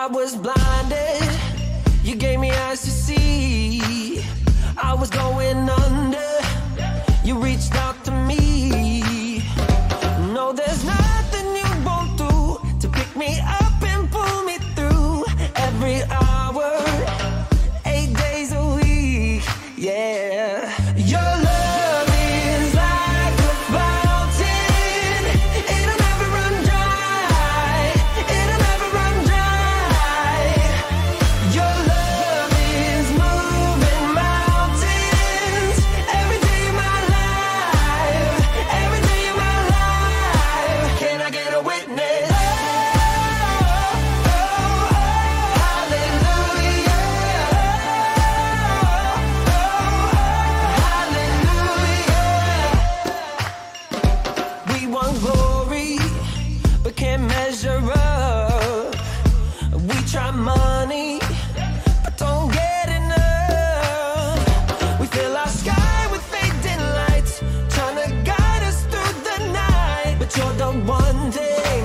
I was blinded, you gave me eyes to see. I was going under, you reached out to me. No, there's nothing you won't do to pick me up and pull me through every hour, 8 days a week, yeah. Your love is like a fountain, it'll never run dry, it'll never run dry. Your love is moving mountains, every day of my life, every day of my life. Can I get a witness? Oh, oh, oh, hallelujah, oh, hallelujah. We want glory, but can't measure up. We try money, but don't get enough. We fill our sky with fading lights, trying to guide us through the night. But you're the one thing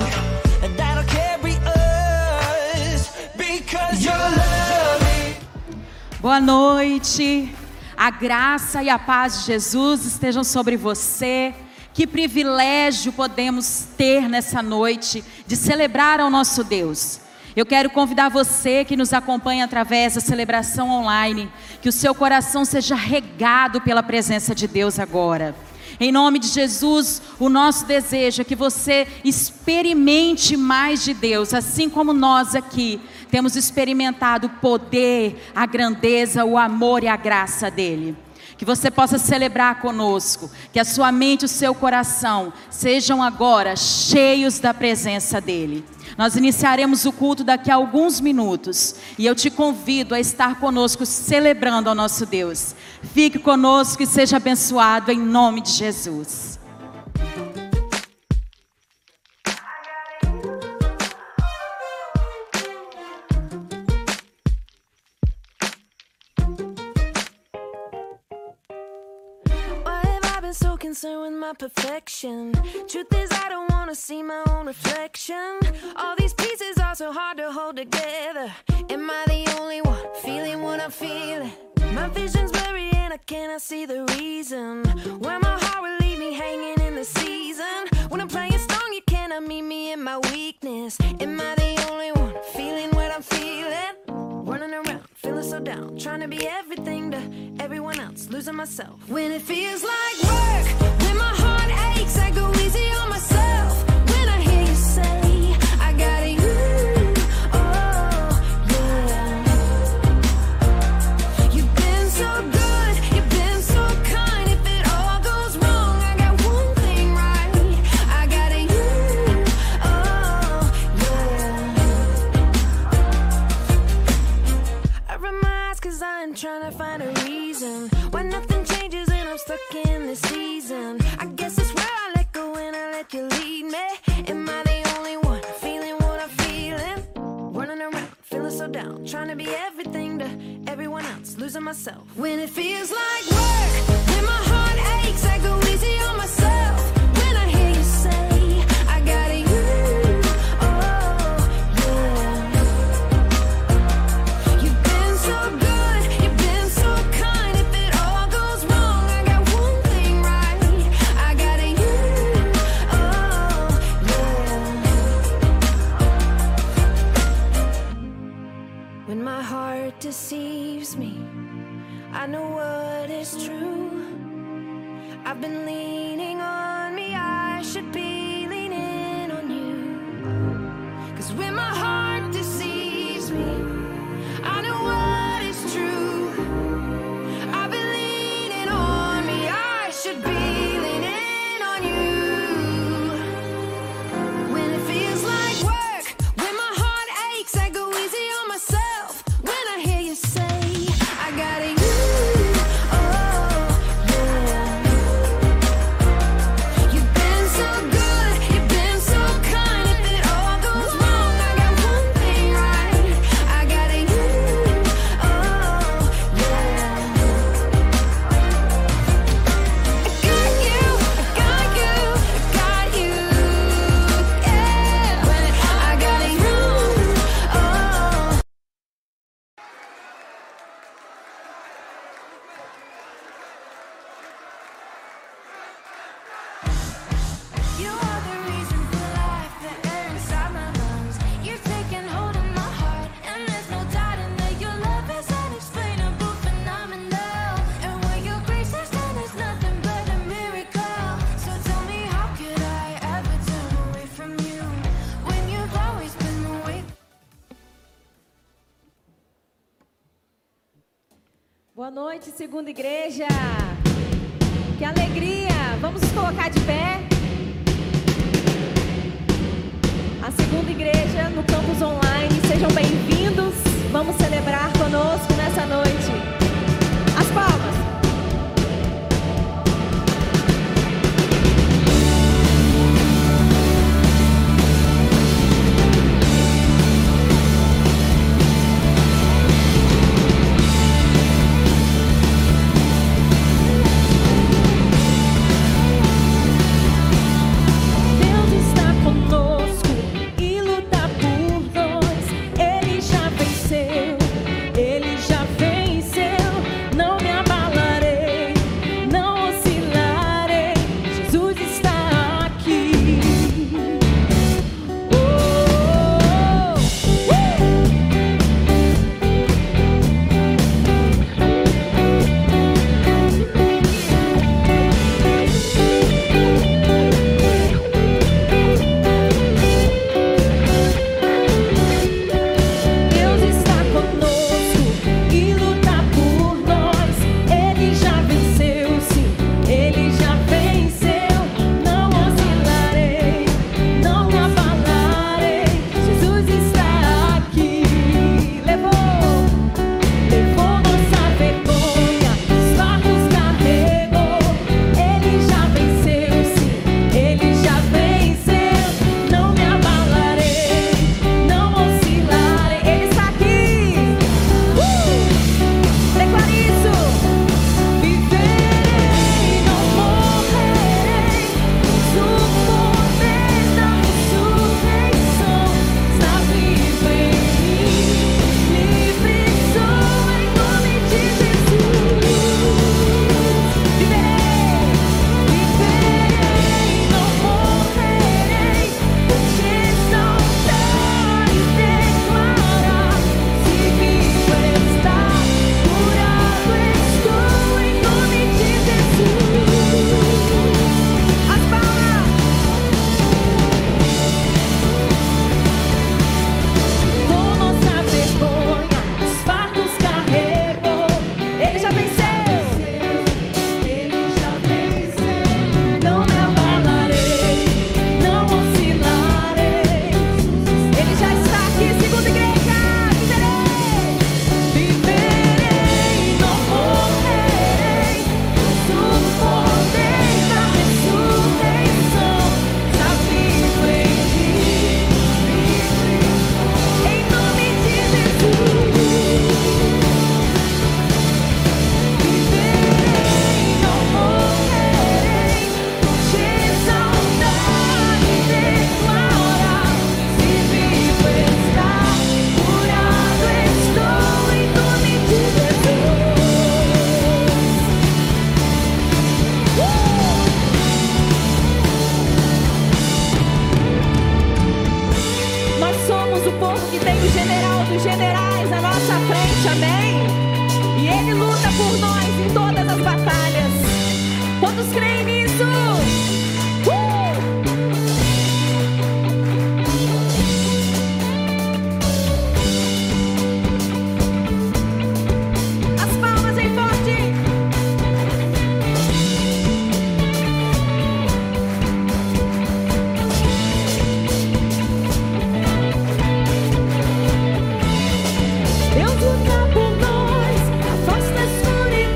that'll carry us, because your love is. Boa noite, a graça e a paz de Jesus estejam sobre você. Que privilégio podemos ter nessa noite de celebrar ao nosso Deus. Eu quero convidar você que nos acompanha através da celebração online, que o seu coração seja regado pela presença de Deus agora. Em nome de Jesus, o nosso desejo é que você experimente mais de Deus, assim como nós aqui temos experimentado o poder, a grandeza, o amor e a graça dele. Que você possa celebrar conosco, que a sua mente e o seu coração sejam agora cheios da presença dele. Nós iniciaremos o culto daqui a alguns minutos e eu te convido a estar conosco celebrando ao nosso Deus. Fique conosco e seja abençoado em nome de Jesus. So concerned with my perfection. Truth is, I don't wanna see my own reflection. All these pieces are so hard to hold together. Am I the only one feeling what I'm feeling? My vision's blurry and I cannot see the reason why my heart will leave me hanging in the season. When I'm playing strong, you cannot meet me in my weakness. Am I the only one feeling what I'm feeling? Running around, feeling so down, trying to be everything to everyone else, losing myself. When it feels like work, when my heart aches, I go easy on myself. When I hear you say, I got it, oh, yeah. You've been so good, you've been so kind. If it all goes wrong, I got one thing right. I got it, oh, yeah. I remind 'cause I'm trying to find a why nothing changes and I'm stuck in this season. I guess it's where I let go and I let you lead me. Am I the only one feeling what I'm feeling? Running around, feeling so down, trying to be everything to everyone else, losing myself. When it feels like work, when my heart aches, I go easy on myself. When I hear you say, I got it, oh, yeah. You've been so good. My heart deceives me, I know what is true. I've been leaning on me, I should be leaning on you. 'Cause when my heart deceives me, I know what is true. I've been leaning on me, I should be leaning on you. When it feels like work, when my heart aches, I go easy on myself. You've been so good, you've been so kind. If it all goes wrong, I got Boa noite, Segunda Igreja. Que alegria! Vamos nos colocar de pé. A Segunda Igreja no Campus Online, sejam bem-vindos. Vamos celebrar conosco nessa noite. As palmas. Deus luta por nós, afasta a escuridão.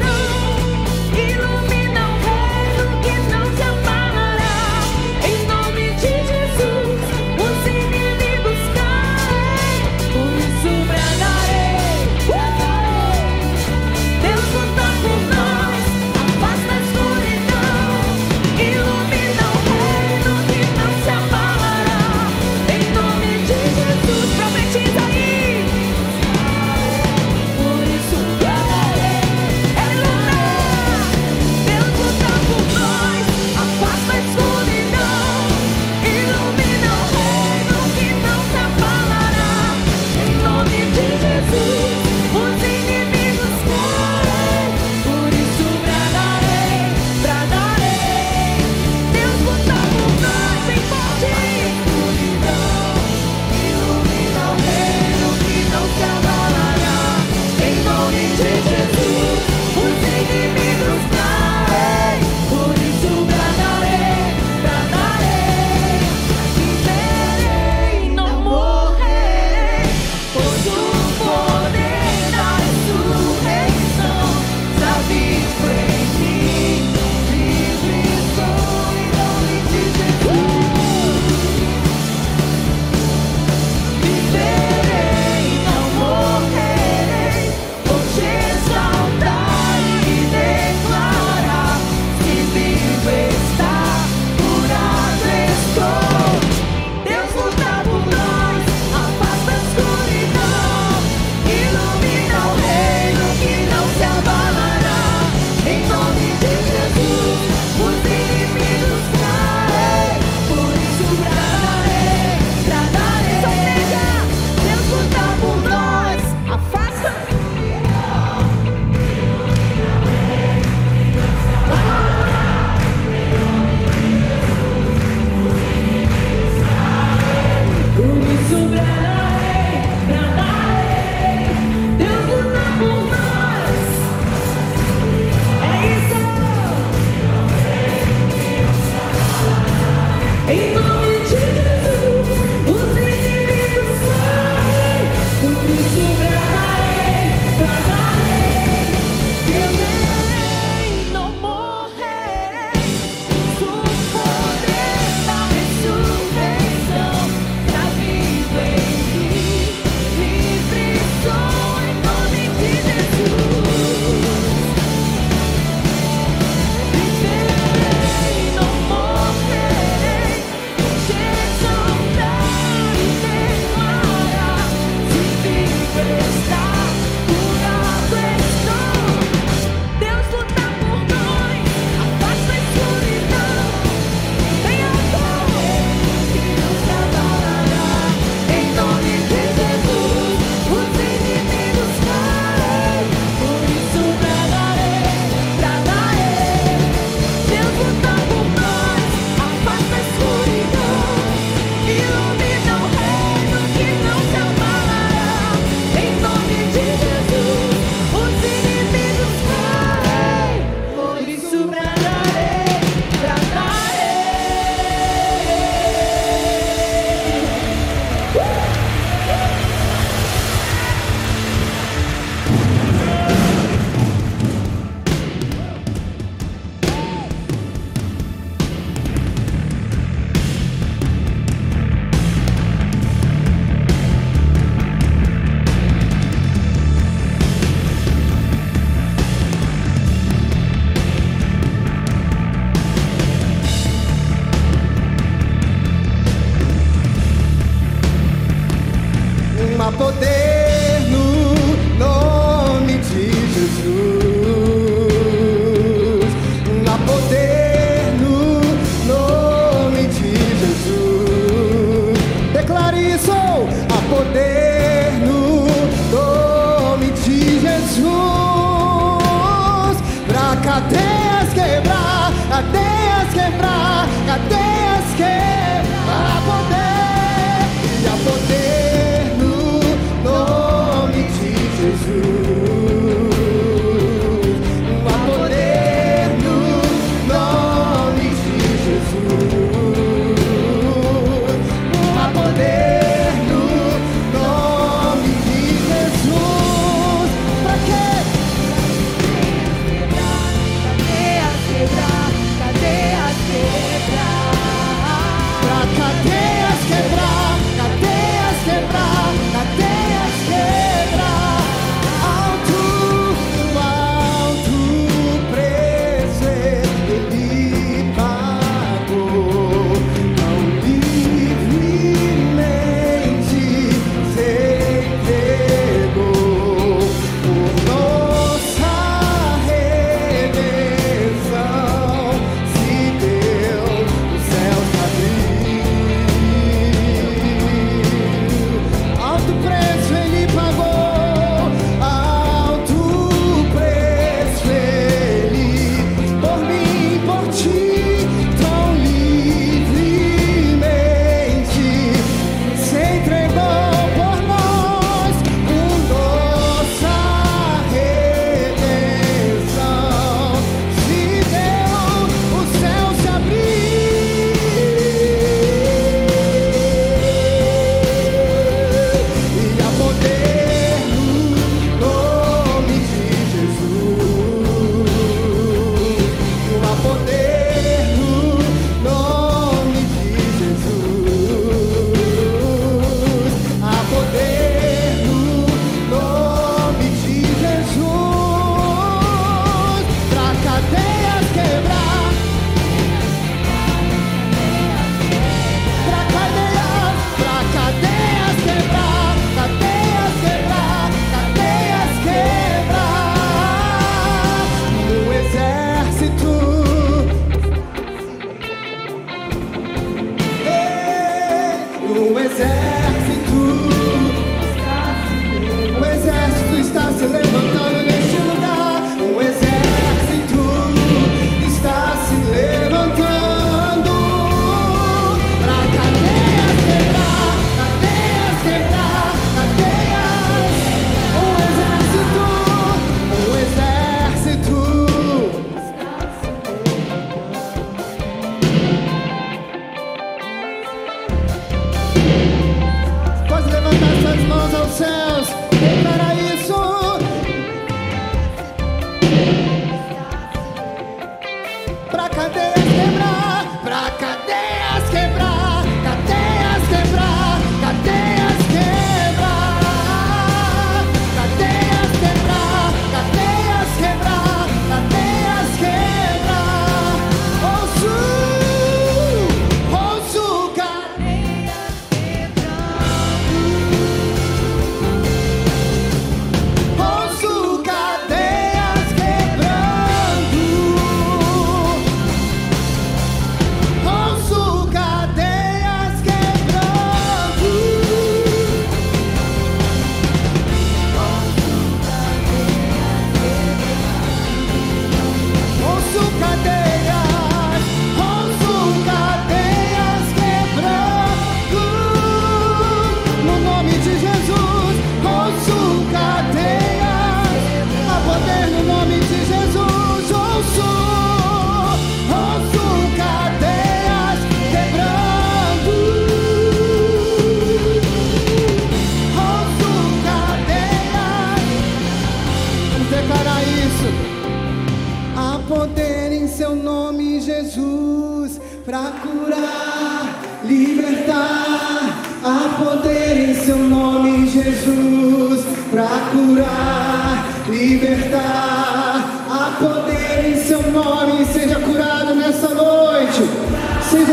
há poder no nome de Jesus. Há poder no nome de Jesus. Declare isso. Há poder no nome de Jesus. Pra cadeias quebrar, cadeias quebrar, cadeias quebrar. Há poder, e há poder.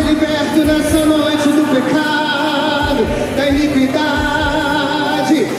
Liberto nessa noite do pecado, da iniquidade,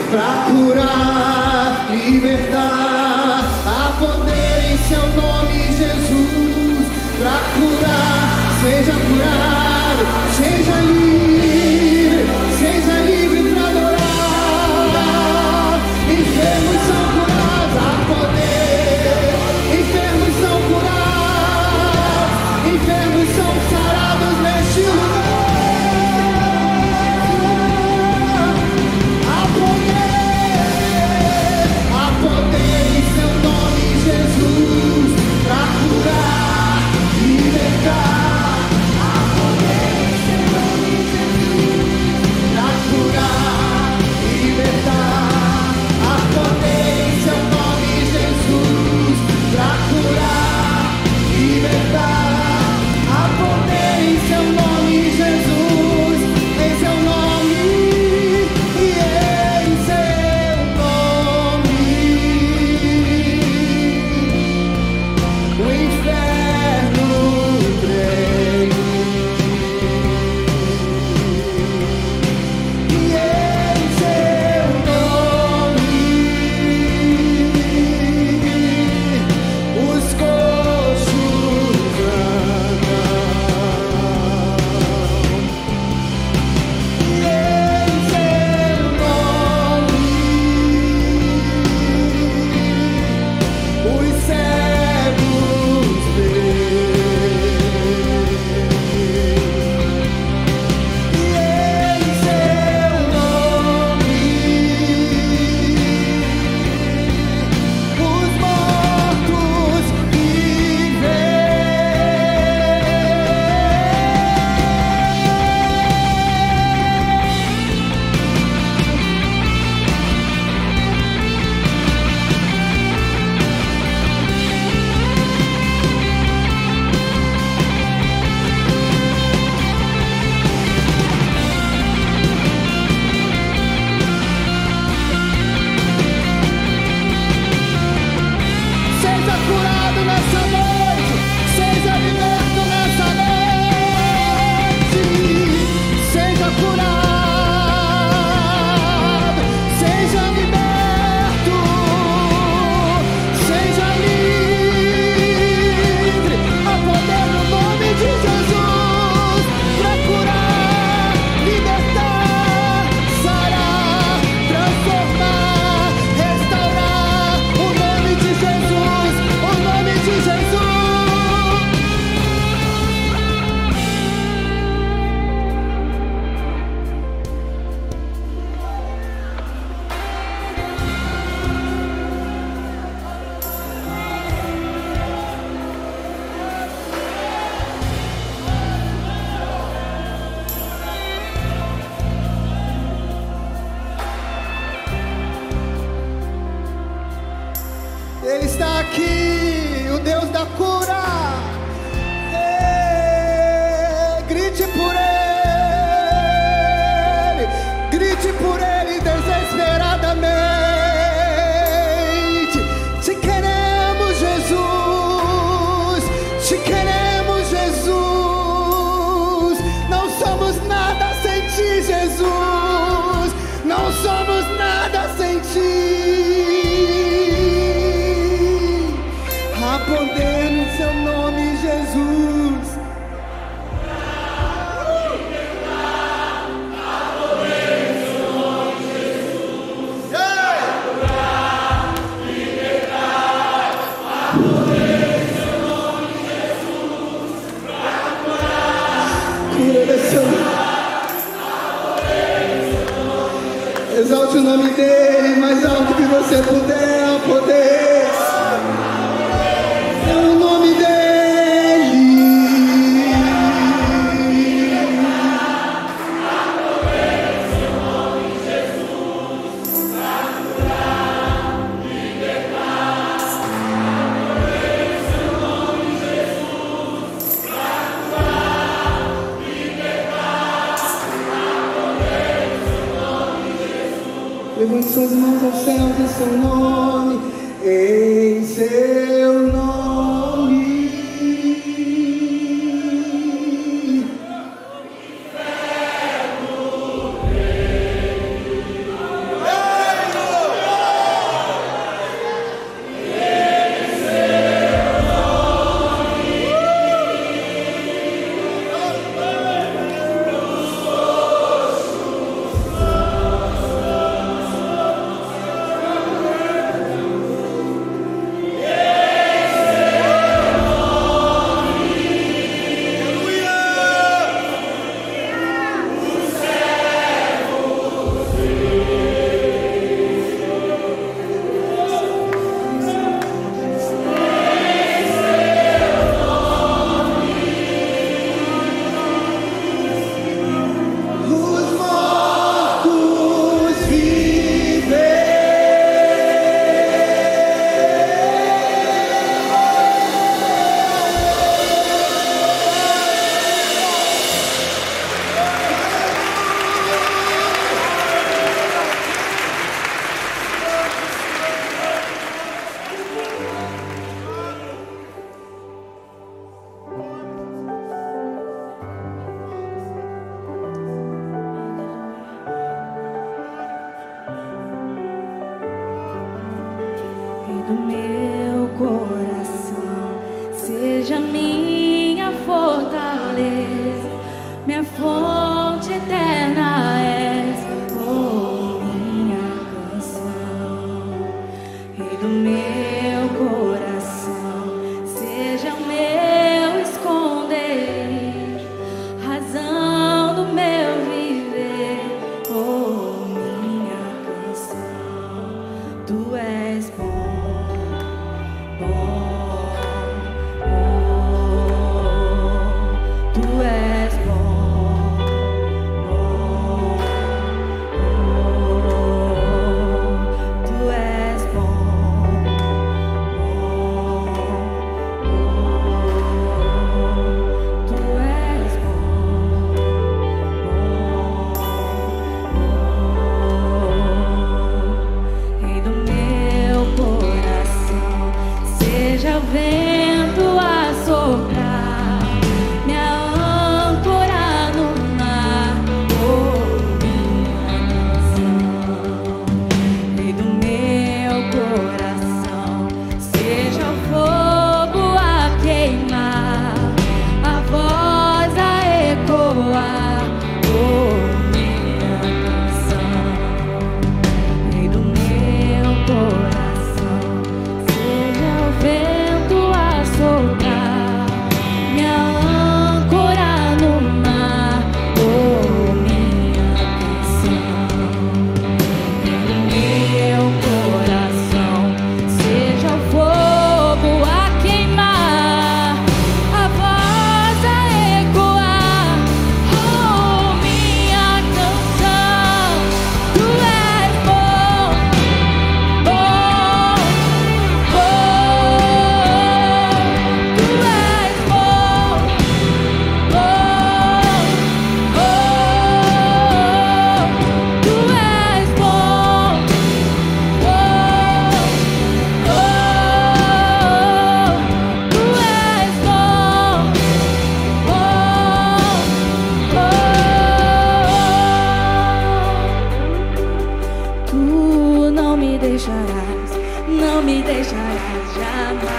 deixarás, não me deixarás jamais.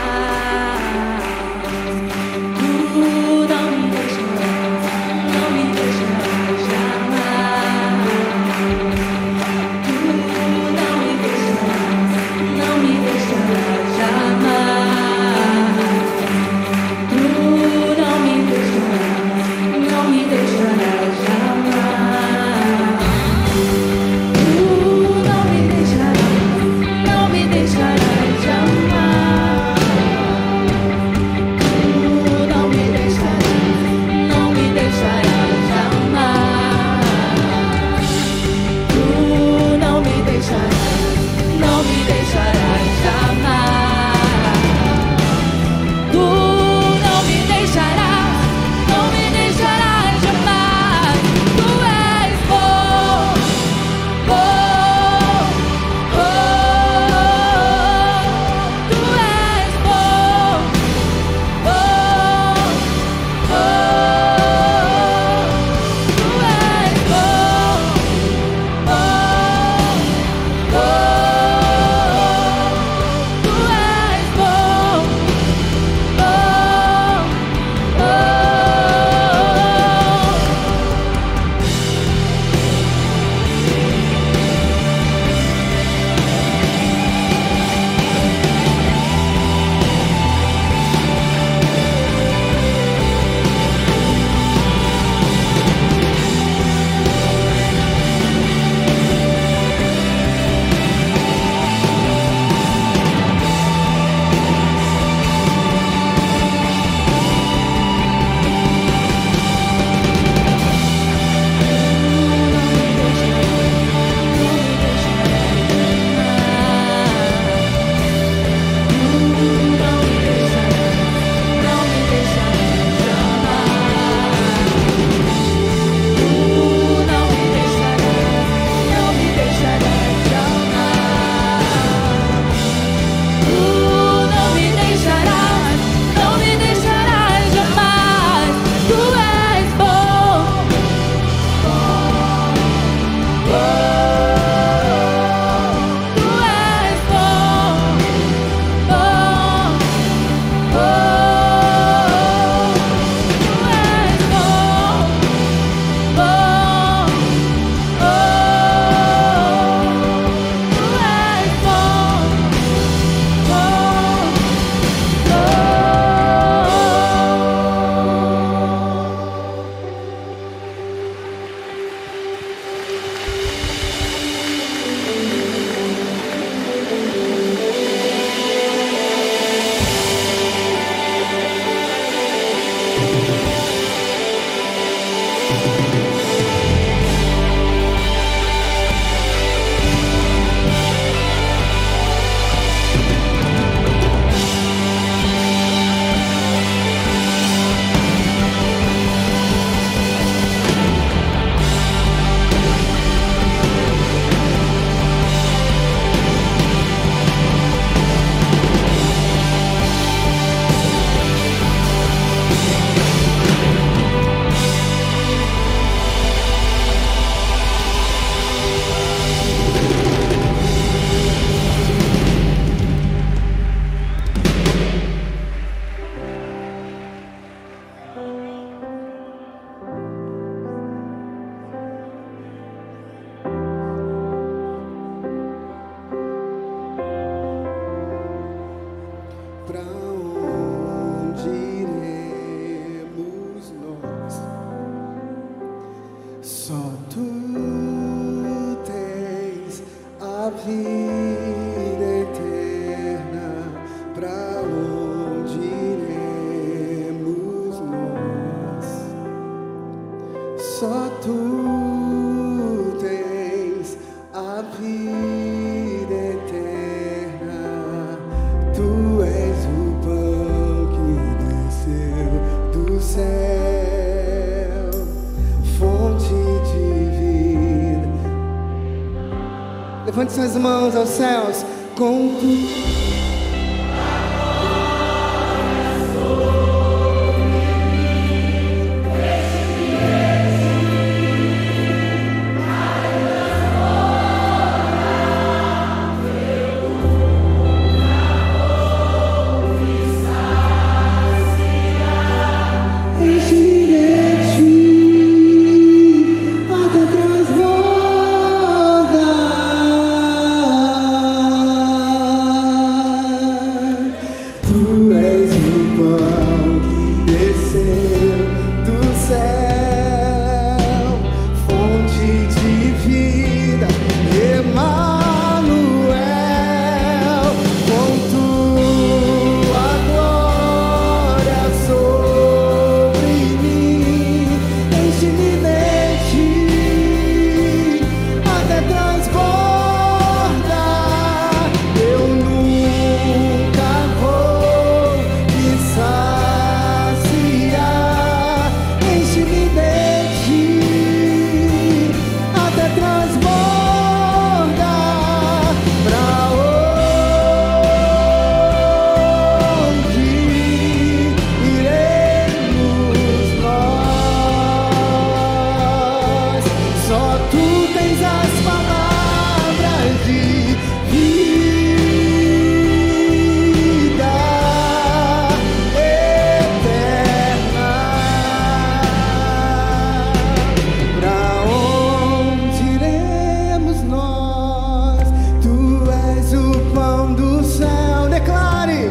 Tu não me deixarás, não me deixarás jamais. Tu não me deixarás, não me deixarás jamais. Tu não me deixarás, não me deixarás jamais. Levante suas mãos aos céus, com tudo. pão do céu, declare.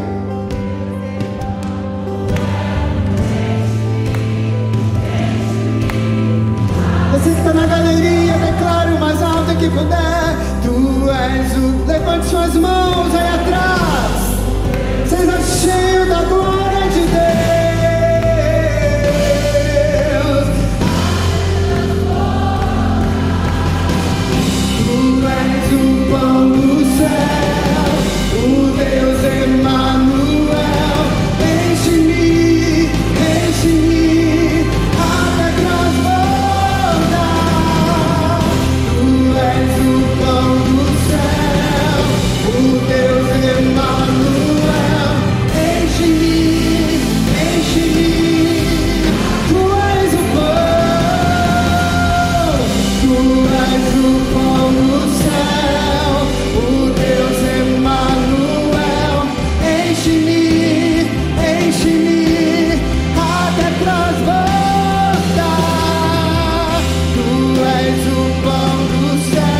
Você que está na galeria, declare o mais alto que puder. Tu és o... Levante suas mãos aí atrás. Seja cheio da glória de Deus. Pão do céu, o Deus Emanuel, enche-me até transbordar. Tu és o pão do céu,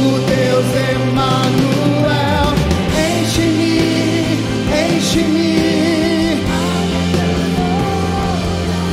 o Deus Emanuel, enche-me, tu és o pão, tu és o pão do céu.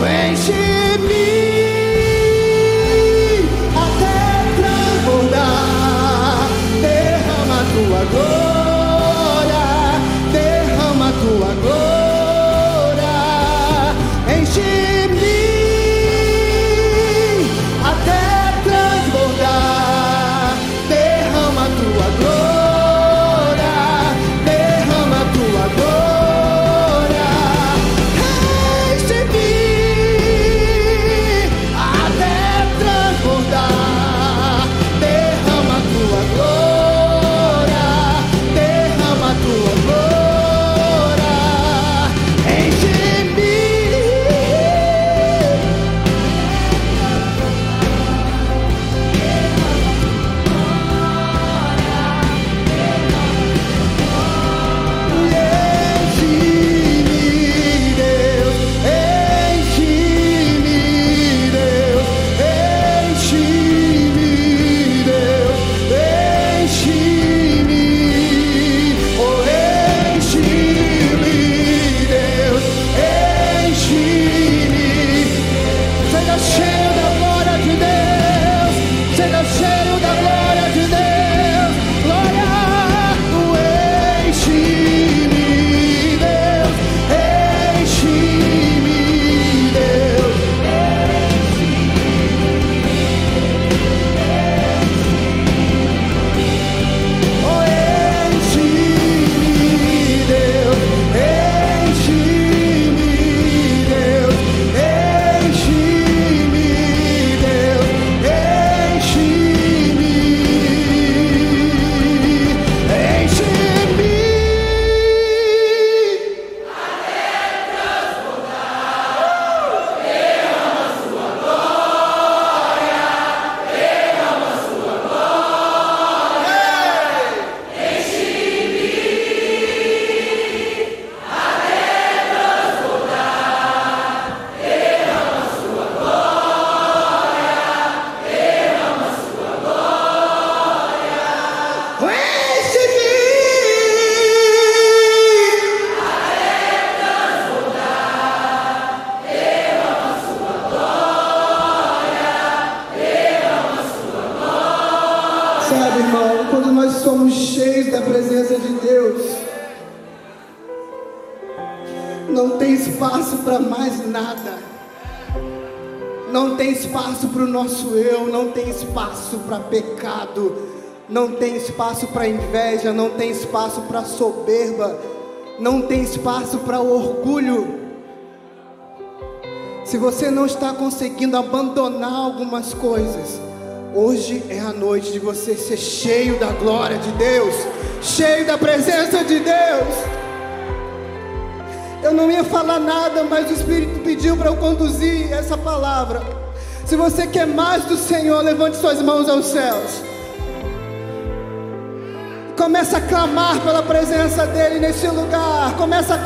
Para pecado, não tem espaço para inveja, não tem espaço para soberba, não tem espaço para orgulho. Se você não está conseguindo abandonar algumas coisas, hoje é a noite de você ser cheio da glória de Deus, cheio da presença de Deus. Eu não ia falar nada, mas o Espírito pediu para eu conduzir essa palavra. Se você quer mais do Senhor, levante suas mãos aos céus. Começa a clamar pela presença dEle neste lugar. Começa a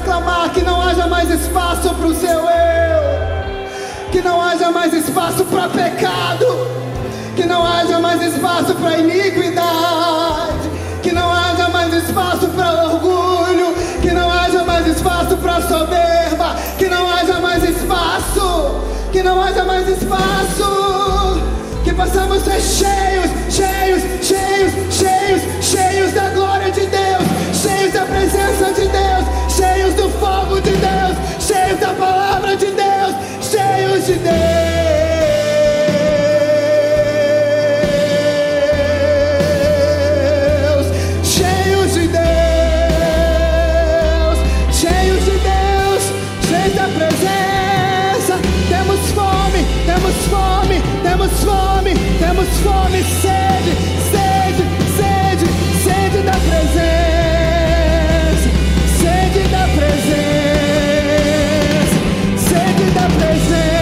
clamar que não haja mais espaço para o seu eu. Que não haja mais espaço para pecado. Que não haja mais espaço para iniquidade. espaço para orgulho, que não haja mais espaço para soberba, que não haja mais espaço, que não haja mais espaço, que possamos ser cheios, cheios, cheios, cheios, cheios da glória de Deus, cheios da presença de Deus, cheios do fogo de Deus, cheios da palavra de Deus, cheios de Deus. Temos fome, sede, sede, sede, sede da presença, sede da presença, sede da presença.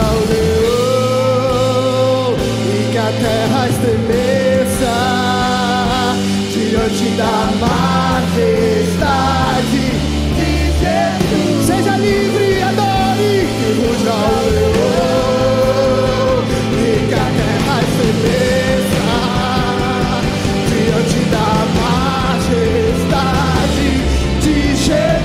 ao leão e que a terra estremeça diante da majestade de Jesus. Seja livre e adore e ruja ao leão e que a terra estremeça diante da majestade de Jesus.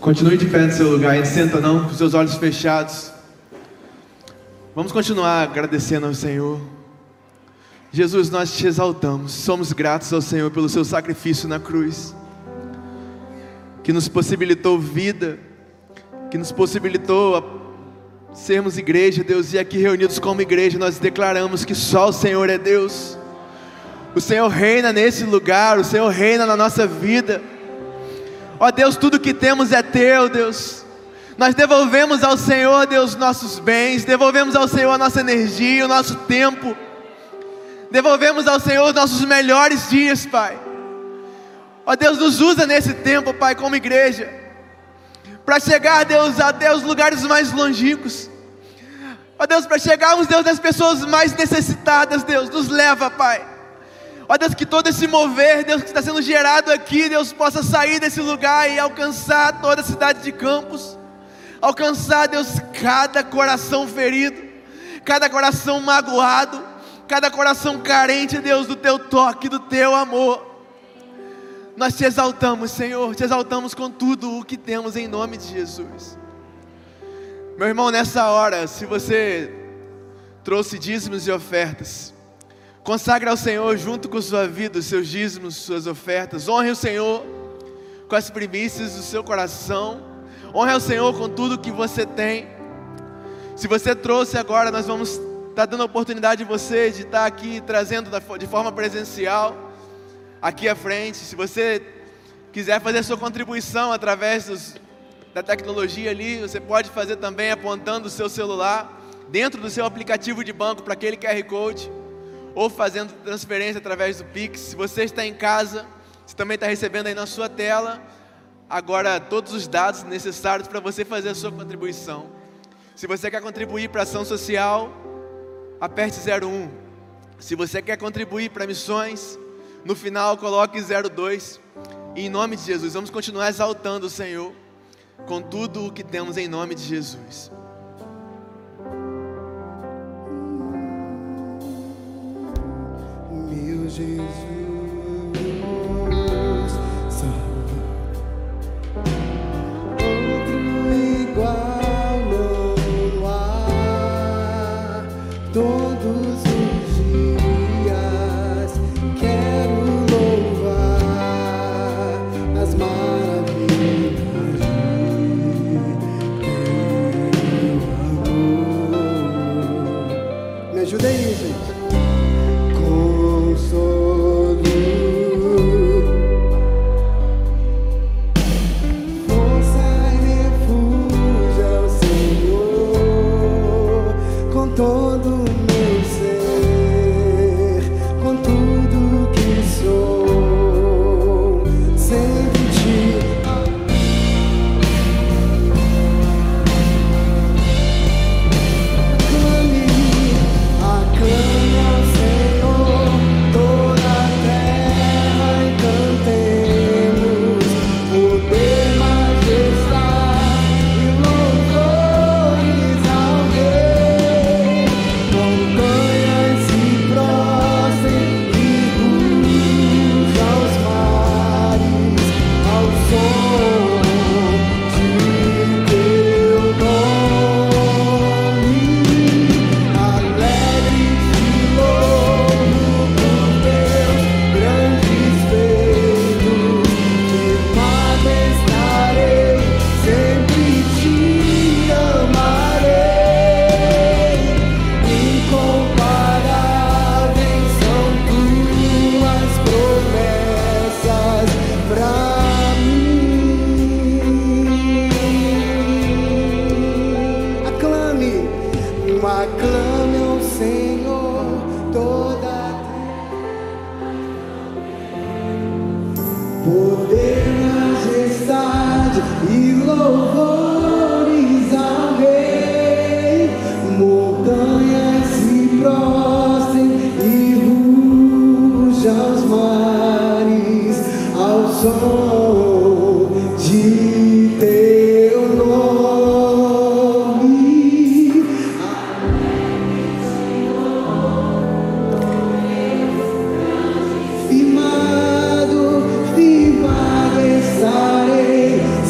Continue de pé no seu lugar, e senta não, com seus olhos fechados. Vamos continuar agradecendo ao Senhor. Jesus, nós te exaltamos, somos gratos ao Senhor pelo seu sacrifício na cruz, que nos possibilitou vida, que nos possibilitou sermos igreja, Deus, e aqui reunidos como igreja, nós declaramos que só o Senhor é Deus. O Senhor reina nesse lugar, o Senhor reina na nossa vida. Ó Deus, tudo que temos é teu, Deus. Nós devolvemos ao Senhor, Deus, nossos bens, devolvemos ao Senhor a nossa energia, o nosso tempo, devolvemos ao Senhor os nossos melhores dias, Pai. Ó Deus, nos usa nesse tempo, Pai, como igreja, para chegar, Deus, até os lugares mais longínquos. Ó Deus, para chegarmos, Deus, nas pessoas mais necessitadas, Deus, nos leva, Pai. Ó Deus, que todo esse mover, Deus, que está sendo gerado aqui, Deus, possa sair desse lugar e alcançar toda a cidade de Campos, alcançar, Deus, cada coração ferido, cada coração magoado, cada coração carente, Deus, do teu toque, do teu amor. Nós te exaltamos, Senhor, te exaltamos com tudo o que temos em nome de Jesus. Meu irmão, nessa hora, se você trouxe dízimos e ofertas, consagre ao Senhor junto com sua vida, os seus dízimos, suas ofertas. Honre o Senhor com as primícias do seu coração. Honre ao Senhor com tudo que você tem. Se você trouxe agora, nós vamos estar dando a oportunidade de você de estar aqui trazendo de forma presencial, aqui à frente. Se você quiser fazer sua contribuição através da tecnologia ali, você pode fazer também apontando o seu celular dentro do seu aplicativo de banco para aquele QR Code, ou fazendo transferência através do Pix. Se você está em casa, você também está recebendo aí na sua tela, agora todos os dados necessários para você fazer a sua contribuição. Se você quer contribuir para a ação social, aperte 01. Se você quer contribuir para missões, no final coloque 02. E em nome de Jesus, vamos continuar exaltando o Senhor com tudo o que temos em nome de Jesus. Meu Jesus, salva, outro igual não há, todos os dias quero louvar as maravilhas de teu amor. Me ajuda aí, gente.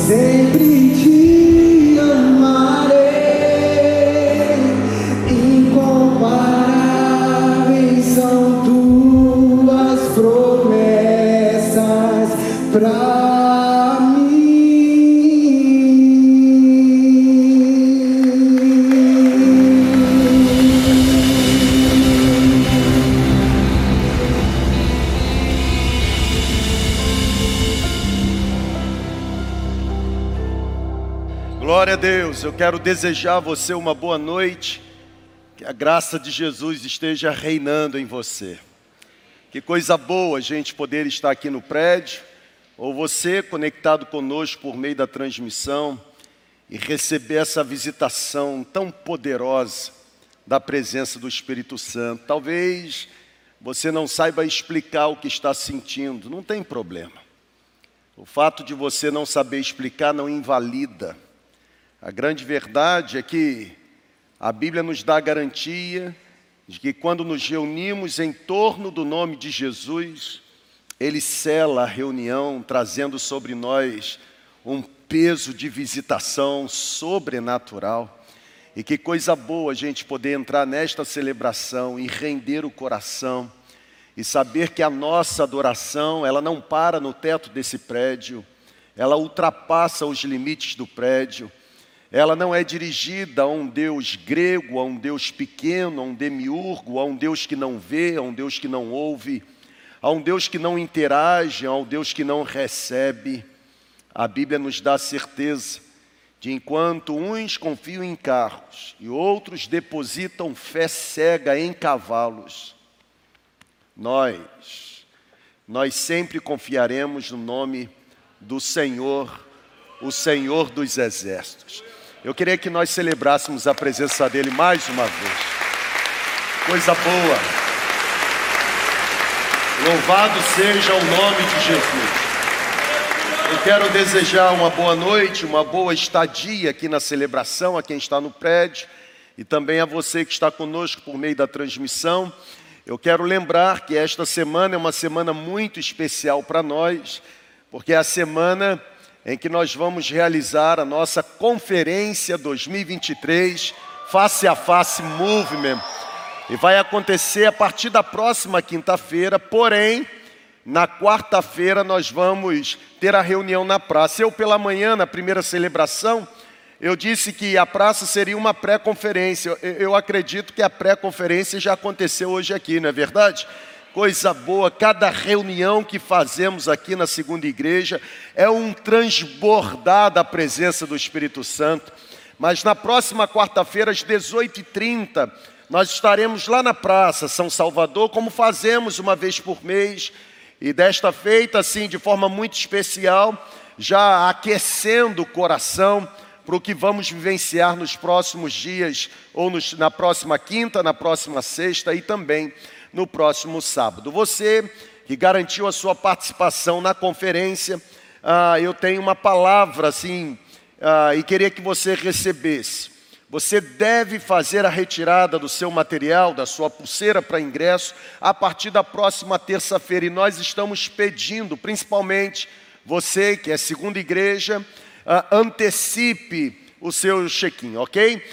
Sempre pra mim. Glória a Deus, eu quero desejar a você uma boa noite. Que a graça de Jesus esteja reinando em você. Que coisa boa a gente poder estar aqui no prédio, ou você conectado conosco por meio da transmissão e receber essa visitação tão poderosa da presença do Espírito Santo. Talvez você não saiba explicar o que está sentindo, não tem problema. O fato de você não saber explicar não invalida. A grande verdade é que a Bíblia nos dá a garantia de que quando nos reunimos em torno do nome de Jesus, Ele sela a reunião, trazendo sobre nós um peso de visitação sobrenatural. E que coisa boa a gente poder entrar nesta celebração e render o coração e saber que a nossa adoração, ela não para no teto desse prédio, ela ultrapassa os limites do prédio. Ela não é dirigida a um Deus grego, a um Deus pequeno, a um demiurgo, a um Deus que não vê, a um Deus que não ouve, a um Deus que não interage, a um Deus que não recebe. A Bíblia nos dá a certeza de enquanto uns confiam em carros e outros depositam fé cega em cavalos, nós sempre confiaremos no nome do Senhor, o Senhor dos Exércitos. Eu queria que nós celebrássemos a presença dele mais uma vez. Coisa boa. Louvado seja o nome de Jesus. Eu quero desejar uma boa noite, uma boa estadia aqui na celebração, a quem está no prédio e também a você que está conosco por meio da transmissão. Eu quero lembrar que esta semana é uma semana muito especial para nós, porque é a semana em que nós vamos realizar a nossa Conferência 2023, Face a Face Movement. E vai acontecer a partir da próxima quinta-feira, porém, na quarta-feira nós vamos ter a reunião na praça. Eu, pela manhã, na primeira celebração, eu disse que a praça seria uma pré-conferência. Eu acredito que a pré-conferência já aconteceu hoje aqui, não é verdade? Coisa boa, cada reunião que fazemos aqui na Segunda Igreja é um transbordar da presença do Espírito Santo. Mas na próxima quarta-feira, às 18h30, nós estaremos lá na Praça São Salvador, como fazemos uma vez por mês. E desta feita, assim, de forma muito especial, já aquecendo o coração para o que vamos vivenciar nos próximos dias, ou na próxima quinta, na próxima sexta e também no próximo sábado. Você que garantiu a sua participação na conferência, eu tenho uma palavra assim, e queria que você recebesse. Você deve fazer a retirada do seu material, da sua pulseira para ingresso, a partir da próxima terça-feira. E nós estamos pedindo, principalmente você que é Segunda Igreja, antecipe o seu check-in, ok?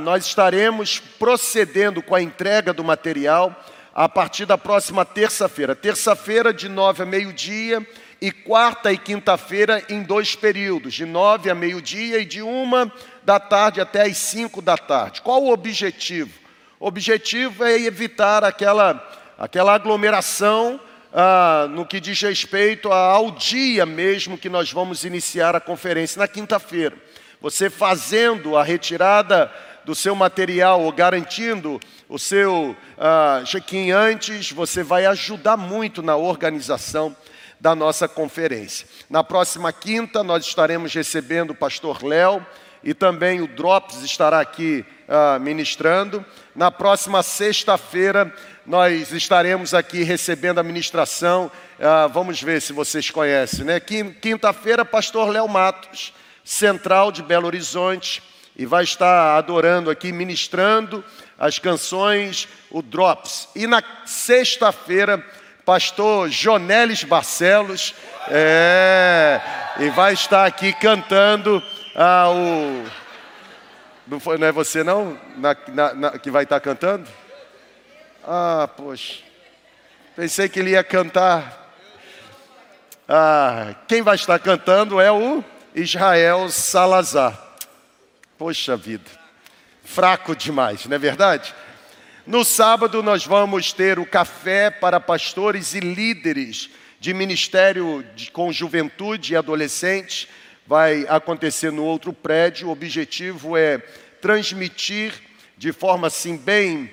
Nós estaremos procedendo com a entrega do material a partir da próxima terça-feira. Terça-feira, de 9 a meio-dia, e quarta e quinta-feira, em dois períodos, de 9 a meio-dia e de 1 da tarde até as 5 da tarde. Qual o objetivo? O objetivo é evitar aquela aglomeração no que diz respeito ao dia mesmo que nós vamos iniciar a conferência, na quinta-feira. Você fazendo a retirada do seu material ou garantindo o seu check-in antes, você vai ajudar muito na organização da nossa conferência. Na próxima quinta, nós estaremos recebendo o pastor Léo e também o Drops estará aqui ministrando. Na próxima sexta-feira, nós estaremos aqui recebendo a ministração. Vamos ver se vocês conhecem, né? Quinta-feira, pastor Léo Matos, Central de Belo Horizonte, e vai estar adorando aqui, ministrando as canções, o Drops. E na sexta-feira, pastor Joneles Barcelos, e vai estar aqui cantando Não é você não? Que vai estar cantando? Ah, poxa, pensei que ele ia cantar. Quem vai estar cantando é o Israel Salazar. Poxa vida, fraco demais, não é verdade? No sábado nós vamos ter o café para pastores e líderes de ministério com juventude e adolescentes. Vai acontecer no outro prédio. O objetivo é transmitir de forma assim bem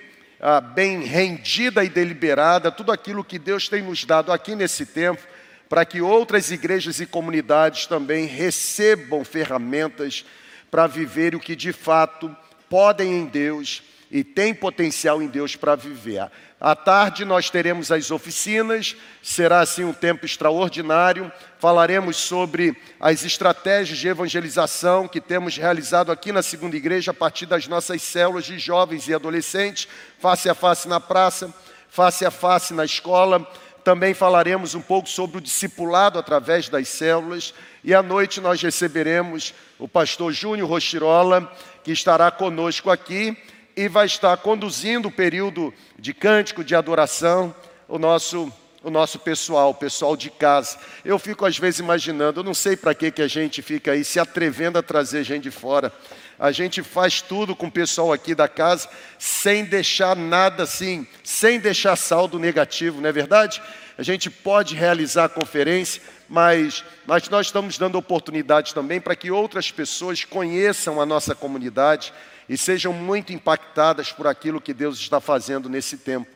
rendida e deliberada tudo aquilo que Deus tem nos dado aqui nesse tempo, para que outras igrejas e comunidades também recebam ferramentas para viver o que de fato podem em Deus e tem potencial em Deus para viver. À tarde nós teremos as oficinas, será assim um tempo extraordinário. Falaremos sobre as estratégias de evangelização que temos realizado aqui na Segunda Igreja a partir das nossas células de jovens e adolescentes, face a face na praça, face a face na escola. Também falaremos um pouco sobre o discipulado através das células. E à noite nós receberemos o pastor Júnior Rochirola, que estará conosco aqui e vai estar conduzindo o período de cântico, de adoração, o nosso pessoal, o pessoal de casa. Eu fico às vezes imaginando, eu não sei para que a gente fica aí se atrevendo a trazer gente de fora. A gente faz tudo com o pessoal aqui da casa, sem deixar nada assim, sem deixar saldo negativo, não é verdade? A gente pode realizar a conferência, mas nós estamos dando oportunidade também para que outras pessoas conheçam a nossa comunidade e sejam muito impactadas por aquilo que Deus está fazendo nesse tempo,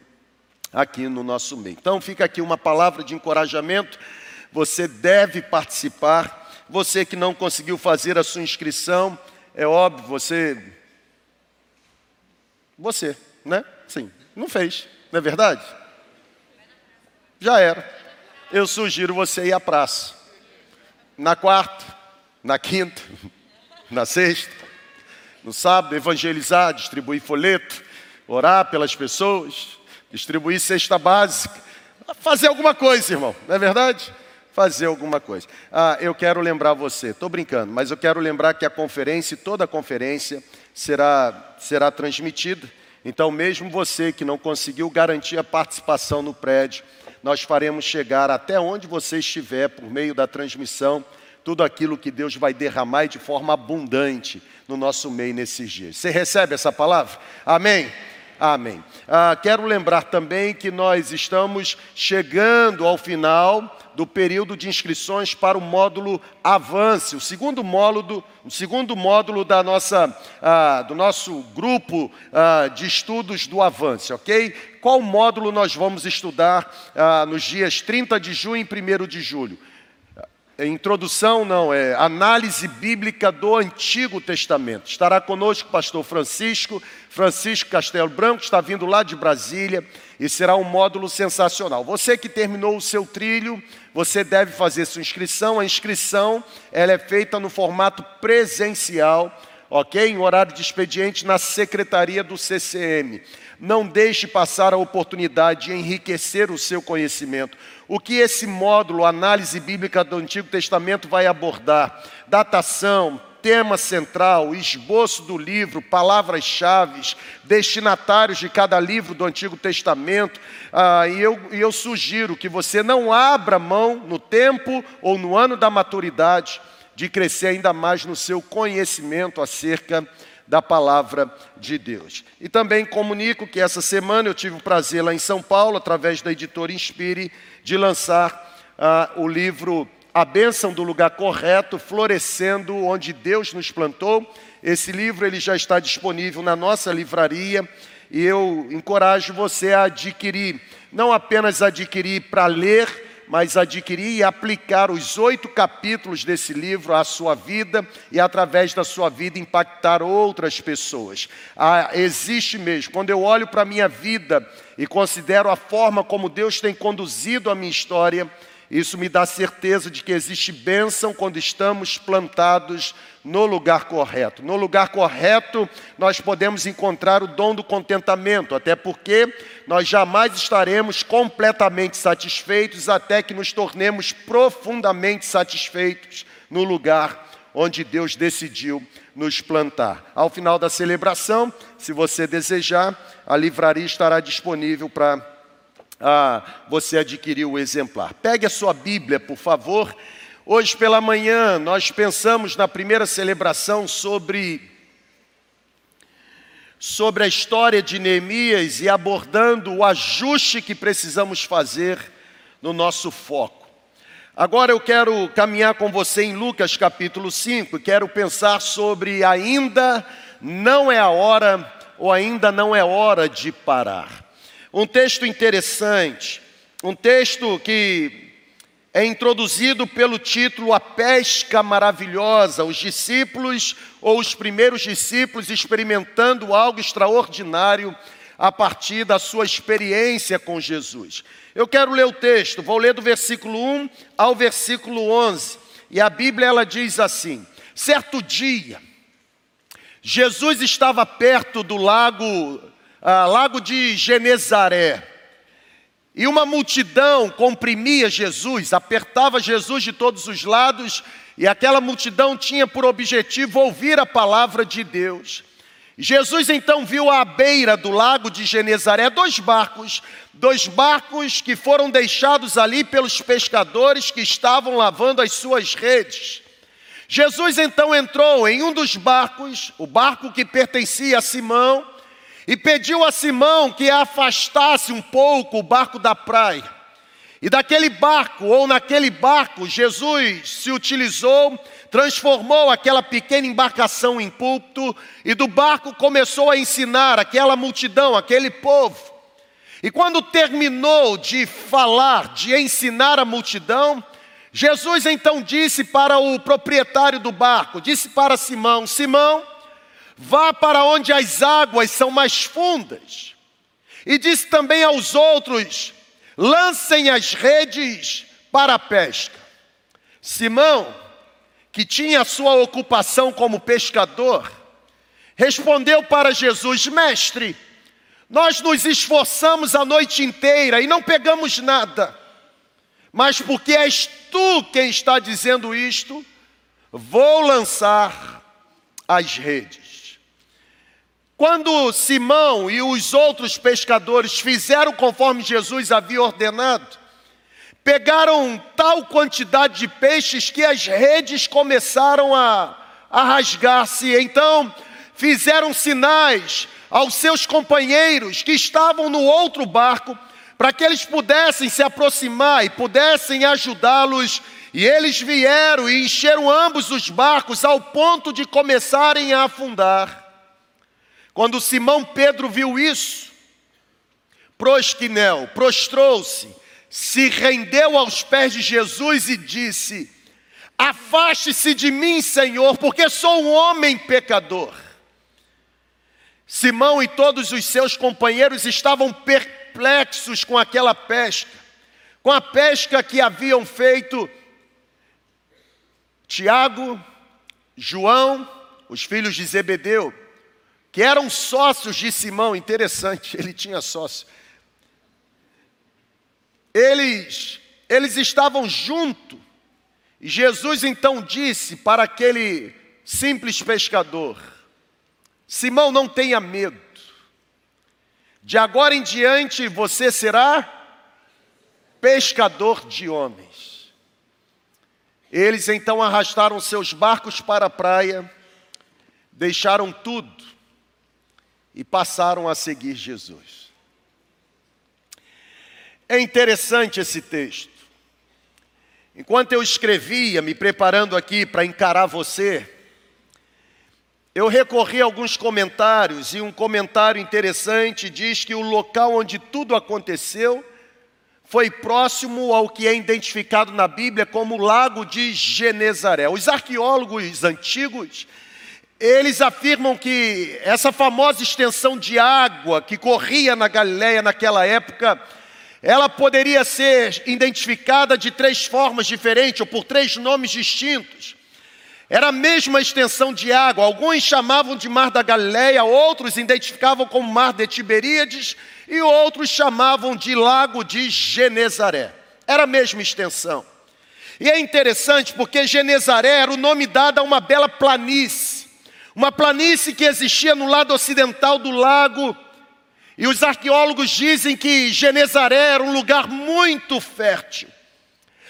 aqui no nosso meio. Então fica aqui uma palavra de encorajamento, você deve participar. Você que não conseguiu fazer a sua inscrição, é óbvio, você, né? Sim, não fez, não é verdade? Já era. Eu sugiro você ir à praça, na quarta, na quinta, na sexta, no sábado, evangelizar, distribuir folheto, orar pelas pessoas, distribuir cesta básica, fazer alguma coisa, irmão, não é verdade? Fazer alguma coisa. Eu quero lembrar você, estou brincando, mas eu quero lembrar que a conferência, toda a conferência, será transmitida. Então, mesmo você que não conseguiu garantir a participação no prédio, nós faremos chegar até onde você estiver, por meio da transmissão, tudo aquilo que Deus vai derramar de forma abundante no nosso meio nesses dias. Você recebe essa palavra? Amém? Amém. Quero lembrar também que nós estamos chegando ao final do período de inscrições para o módulo Avance, o segundo módulo da nossa, do nosso grupo de estudos do Avance, ok? Qual módulo nós vamos estudar nos dias 30 de junho e 1 de julho? Introdução, não, é análise bíblica do Antigo Testamento. Estará conosco o pastor Francisco Castelo Branco, está vindo lá de Brasília, e será um módulo sensacional. Você que terminou o seu trilho, você deve fazer sua inscrição. A inscrição ela é feita no formato presencial, ok? Em horário de expediente na secretaria do CCM. Não deixe passar a oportunidade de enriquecer o seu conhecimento. O que esse módulo, análise bíblica do Antigo Testamento, vai abordar? Datação, tema central, esboço do livro, palavras-chave, destinatários de cada livro do Antigo Testamento. E eu sugiro que você não abra mão no tempo ou no ano da maturidade de crescer ainda mais no seu conhecimento acerca da palavra de Deus. E também comunico que essa semana eu tive o prazer lá em São Paulo, através da editora Inspire, de lançar o livro A Bênção do Lugar Correto, Florescendo Onde Deus Nos Plantou. Esse livro ele já está disponível na nossa livraria e eu encorajo você a adquirir, não apenas adquirir para ler, mas adquirir e aplicar os 8 capítulos desse livro à sua vida e, através da sua vida, impactar outras pessoas. Existe mesmo. Quando eu olho para a minha vida e considero a forma como Deus tem conduzido a minha história, isso me dá certeza de que existe bênção quando estamos plantados no lugar correto. No lugar correto, nós podemos encontrar o dom do contentamento, até porque nós jamais estaremos completamente satisfeitos até que nos tornemos profundamente satisfeitos no lugar onde Deus decidiu nos plantar. Ao final da celebração, se você desejar, a livraria estará disponível para você adquiriu o exemplar. Pegue a sua Bíblia, por favor. Hoje pela manhã nós pensamos na primeira celebração sobre a história de Neemias e abordando o ajuste que precisamos fazer no nosso foco. Agora eu quero caminhar com você em Lucas capítulo 5, quero pensar sobre ainda não é a hora ou ainda não é hora de parar. Um texto interessante, um texto que é introduzido pelo título A Pesca Maravilhosa, os discípulos ou os primeiros discípulos experimentando algo extraordinário a partir da sua experiência com Jesus. Eu quero ler o texto, vou ler do versículo 1 ao versículo 11. E a Bíblia ela diz assim: certo dia, Jesus estava perto do lago de Genesaré. E uma multidão comprimia Jesus, apertava Jesus de todos os lados, e aquela multidão tinha por objetivo ouvir a palavra de Deus. Jesus então viu à beira do lago de Genesaré dois barcos que foram deixados ali pelos pescadores que estavam lavando as suas redes. Jesus então entrou em um dos barcos, o barco que pertencia a Simão, e pediu a Simão que afastasse um pouco o barco da praia. E naquele barco, Jesus se utilizou, transformou aquela pequena embarcação em púlpito, e do barco começou a ensinar aquela multidão, aquele povo. E quando terminou de falar, de ensinar a multidão, Jesus então disse para o proprietário do barco, disse para Simão: Simão, vá para onde as águas são mais fundas. E disse também aos outros: lancem as redes para a pesca. Simão, que tinha a sua ocupação como pescador, respondeu para Jesus: mestre, nós nos esforçamos a noite inteira e não pegamos nada. Mas porque és tu quem está dizendo isto, vou lançar as redes. Quando Simão e os outros pescadores fizeram conforme Jesus havia ordenado, pegaram tal quantidade de peixes que as redes começaram a rasgar-se. Então fizeram sinais aos seus companheiros que estavam no outro barco para que eles pudessem se aproximar e pudessem ajudá-los. E eles vieram e encheram ambos os barcos ao ponto de começarem a afundar. Quando Simão Pedro viu isso, prostrou-se, se rendeu aos pés de Jesus e disse: afaste-se de mim, Senhor, porque sou um homem pecador. Simão e todos os seus companheiros estavam perplexos com aquela pesca, com a pesca que haviam feito Tiago, João, os filhos de Zebedeu, que eram sócios de Simão. Interessante, ele tinha sócio. Eles estavam junto. E Jesus então disse para aquele simples pescador: Simão, não tenha medo. De agora em diante você será pescador de homens. Eles então arrastaram seus barcos para a praia, deixaram tudo e passaram a seguir Jesus. É interessante esse texto. Enquanto eu escrevia, me preparando aqui para encarar você, eu recorri a alguns comentários, e um comentário interessante diz que o local onde tudo aconteceu foi próximo ao que é identificado na Bíblia como o lago de Genesaré. Os arqueólogos antigos, eles afirmam que essa famosa extensão de água que corria na Galileia naquela época, ela poderia ser identificada de três formas diferentes, ou por três nomes distintos. Era a mesma extensão de água. Alguns chamavam de Mar da Galileia, outros identificavam como Mar de Tiberíades, e outros chamavam de Lago de Genesaré. Era a mesma extensão. E é interessante porque Genesaré era o nome dado a uma bela planície. Uma planície que existia no lado ocidental do lago. E os arqueólogos dizem que Genesaré era um lugar muito fértil.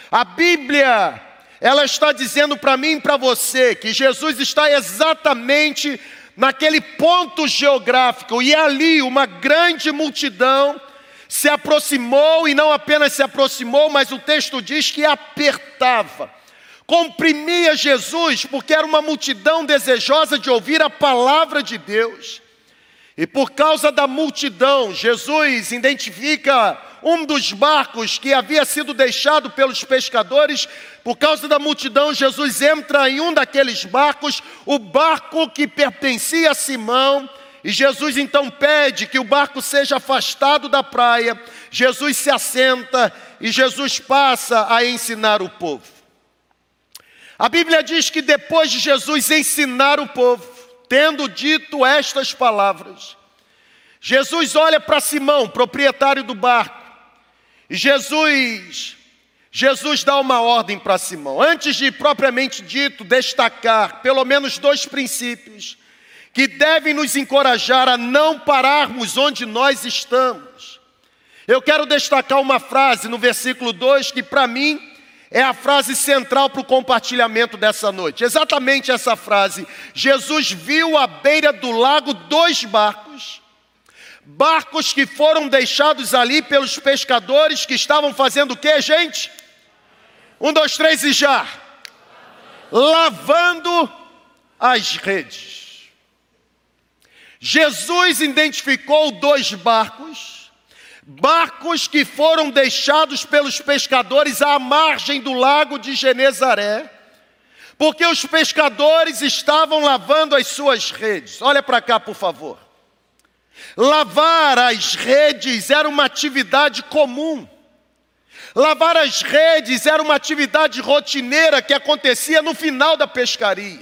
A Bíblia, ela está dizendo para mim e para você que Jesus está exatamente naquele ponto geográfico. E ali uma grande multidão se aproximou, e não apenas se aproximou, mas o texto diz que apertava. Comprimia Jesus, porque era uma multidão desejosa de ouvir a palavra de Deus. E por causa da multidão, Jesus identifica um dos barcos que havia sido deixado pelos pescadores. Por causa da multidão, Jesus entra em um daqueles barcos, o barco que pertencia a Simão. E Jesus então pede que o barco seja afastado da praia. Jesus se assenta e Jesus passa a ensinar o povo. A Bíblia diz que depois de Jesus ensinar o povo, tendo dito estas palavras, Jesus olha para Simão, proprietário do barco, e Jesus dá uma ordem para Simão. Antes de, propriamente dito, destacar pelo menos dois princípios que devem nos encorajar a não pararmos onde nós estamos, eu quero destacar uma frase no versículo 2 que, para mim, é a frase central para o compartilhamento dessa noite. Exatamente essa frase. Jesus viu à beira do lago dois barcos. Barcos que foram deixados ali pelos pescadores que estavam fazendo o quê, gente? 1, 2, 3 e já. Lavando as redes. Jesus identificou dois barcos. Barcos que foram deixados pelos pescadores à margem do lago de Genesaré, porque os pescadores estavam lavando as suas redes. Olha para cá, por favor. Lavar as redes era uma atividade comum. Lavar as redes era uma atividade rotineira que acontecia no final da pescaria.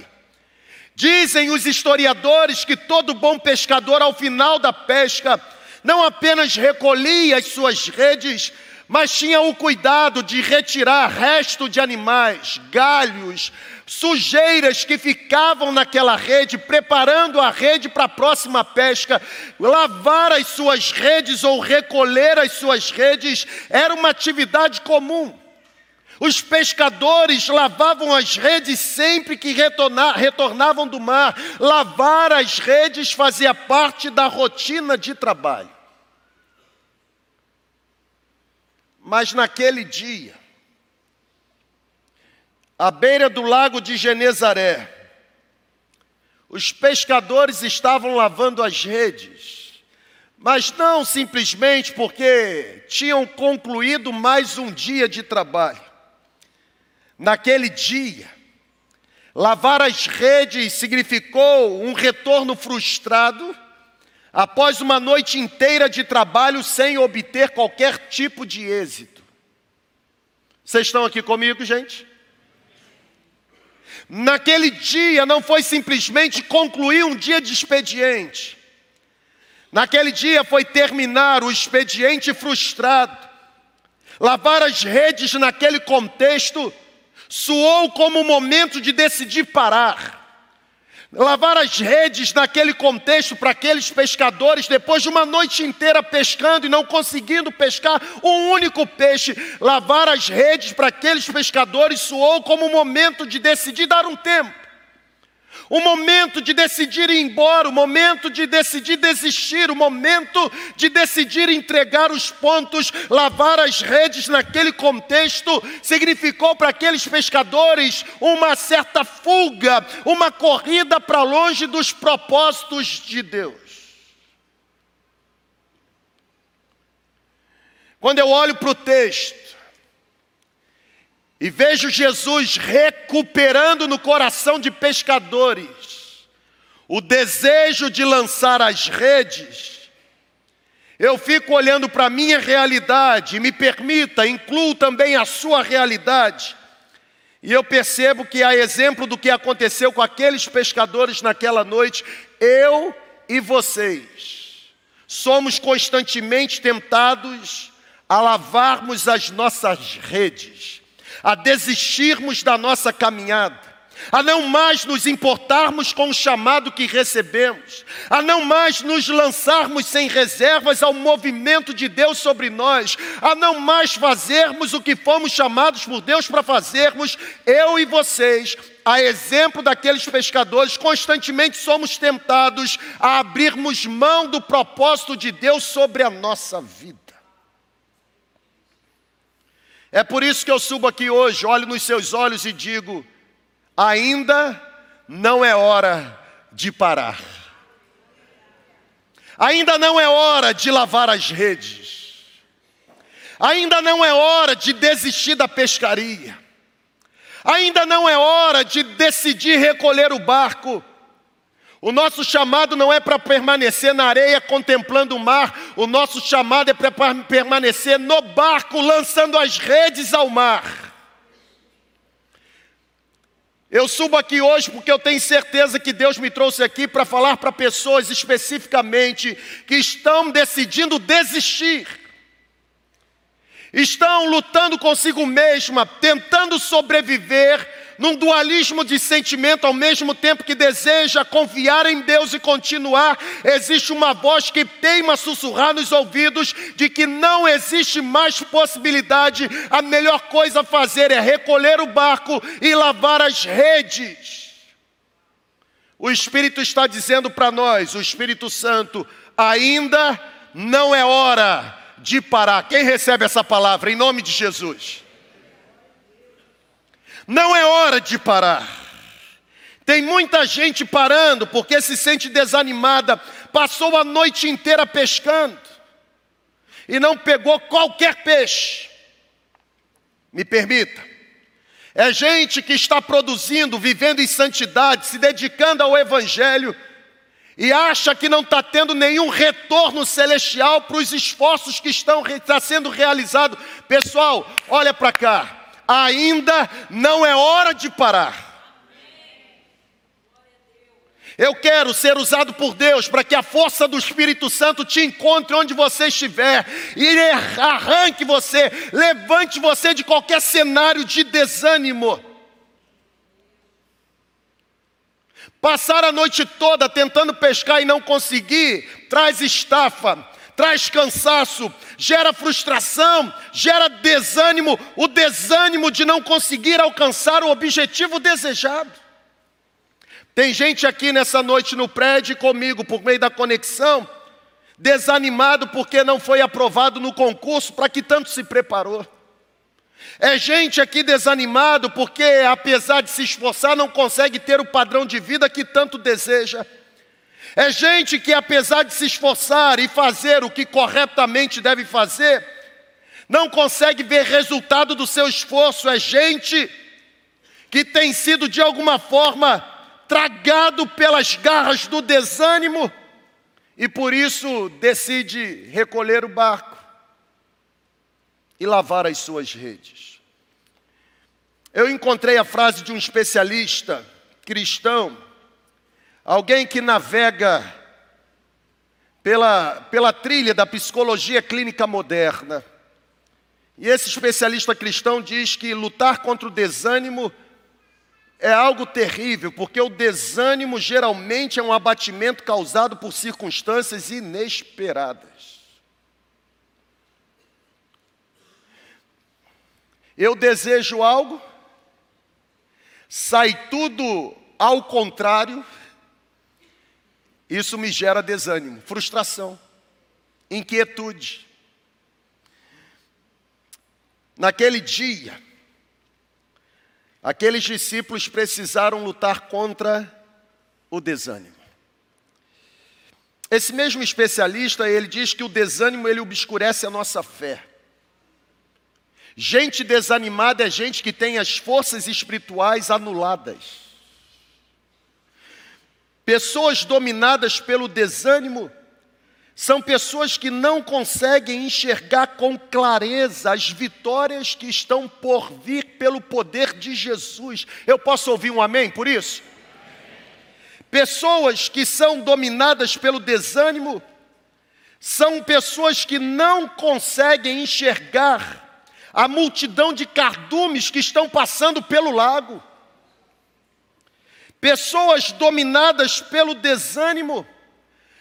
Dizem os historiadores que todo bom pescador, ao final da pesca, não apenas recolhia as suas redes, mas tinha o cuidado de retirar resto de animais, galhos, sujeiras que ficavam naquela rede, preparando a rede para a próxima pesca. Lavar as suas redes ou recolher as suas redes era uma atividade comum. Os pescadores lavavam as redes sempre que retornavam do mar. Lavar as redes fazia parte da rotina de trabalho. Mas naquele dia, à beira do lago de Genesaré, os pescadores estavam lavando as redes, mas não simplesmente porque tinham concluído mais um dia de trabalho. Naquele dia, lavar as redes significou um retorno frustrado após uma noite inteira de trabalho sem obter qualquer tipo de êxito. Vocês estão aqui comigo, gente? Naquele dia não foi simplesmente concluir um dia de expediente. Naquele dia foi terminar o expediente frustrado. Lavar as redes naquele contexto soou como um momento de decidir parar. Lavar as redes naquele contexto para aqueles pescadores, depois de uma noite inteira pescando e não conseguindo pescar um único peixe, lavar as redes para aqueles pescadores soou como um momento de decidir dar um tempo. O momento de decidir ir embora, o momento de decidir desistir, o momento de decidir entregar os pontos. Lavar as redes naquele contexto significou para aqueles pescadores uma certa fuga, uma corrida para longe dos propósitos de Deus. Quando eu olho para o texto, e vejo Jesus recuperando no coração de pescadores o desejo de lançar as redes, eu fico olhando para a minha realidade, e me permita, incluo também a sua realidade, e eu percebo que, a exemplo do que aconteceu com aqueles pescadores naquela noite, eu e vocês somos constantemente tentados a lavarmos as nossas redes, a desistirmos da nossa caminhada, a não mais nos importarmos com o chamado que recebemos, a não mais nos lançarmos sem reservas ao movimento de Deus sobre nós, a não mais fazermos o que fomos chamados por Deus para fazermos, eu e vocês, a exemplo daqueles pescadores, constantemente somos tentados a abrirmos mão do propósito de Deus sobre a nossa vida. É por isso que eu subo aqui hoje, olho nos seus olhos e digo: ainda não é hora de parar. Ainda não é hora de lavar as redes. Ainda não é hora de desistir da pescaria. Ainda não é hora de decidir recolher o barco. O nosso chamado não é para permanecer na areia contemplando o mar. O nosso chamado é para permanecer no barco, lançando as redes ao mar. Eu subo aqui hoje porque eu tenho certeza que Deus me trouxe aqui para falar para pessoas especificamente que estão decidindo desistir. Estão lutando consigo mesma, tentando sobreviver num dualismo de sentimento, ao mesmo tempo que deseja confiar em Deus e continuar. Existe uma voz que teima sussurrar nos ouvidos de que não existe mais possibilidade. A melhor coisa a fazer é recolher o barco e lavar as redes. O Espírito está dizendo para nós, o Espírito Santo, ainda não é hora de parar. Quem recebe essa palavra em nome de Jesus? Não é hora de parar. Tem muita gente parando porque se sente desanimada, passou a noite inteira pescando e não pegou qualquer peixe. Me permita. É gente que está produzindo, vivendo em santidade, se dedicando ao Evangelho, e acha que não está tendo nenhum retorno celestial para os esforços que estão sendo realizados. Pessoal, olha para cá. Ainda não é hora de parar. Eu quero ser usado por Deus para que a força do Espírito Santo te encontre onde você estiver e arranque você, levante você de qualquer cenário de desânimo. Passar a noite toda tentando pescar e não conseguir, traz estafa, traz cansaço, gera frustração, gera desânimo, o desânimo de não conseguir alcançar o objetivo desejado. Tem gente aqui nessa noite no prédio comigo, por meio da conexão, desanimado porque não foi aprovado no concurso para que tanto se preparou. É gente aqui desanimado porque, apesar de se esforçar, não consegue ter o padrão de vida que tanto deseja. É gente que, apesar de se esforçar e fazer o que corretamente deve fazer, não consegue ver resultado do seu esforço. É gente que tem sido, de alguma forma, tragado pelas garras do desânimo e, por isso, decide recolher o barco e lavar as suas redes. Eu encontrei a frase de um especialista cristão, alguém que navega pela trilha da psicologia clínica moderna. E esse especialista cristão diz que lutar contra o desânimo é algo terrível, porque o desânimo geralmente é um abatimento causado por circunstâncias inesperadas. Eu desejo algo, sai tudo ao contrário, isso me gera desânimo, frustração, inquietude. Naquele dia, aqueles discípulos precisaram lutar contra o desânimo. Esse mesmo especialista, ele diz que o desânimo, ele obscurece a nossa fé. Gente desanimada é gente que tem as forças espirituais anuladas. Pessoas dominadas pelo desânimo são pessoas que não conseguem enxergar com clareza as vitórias que estão por vir pelo poder de Jesus. Eu posso ouvir um amém por isso? Pessoas que são dominadas pelo desânimo são pessoas que não conseguem enxergar a multidão de cardumes que estão passando pelo lago. Pessoas dominadas pelo desânimo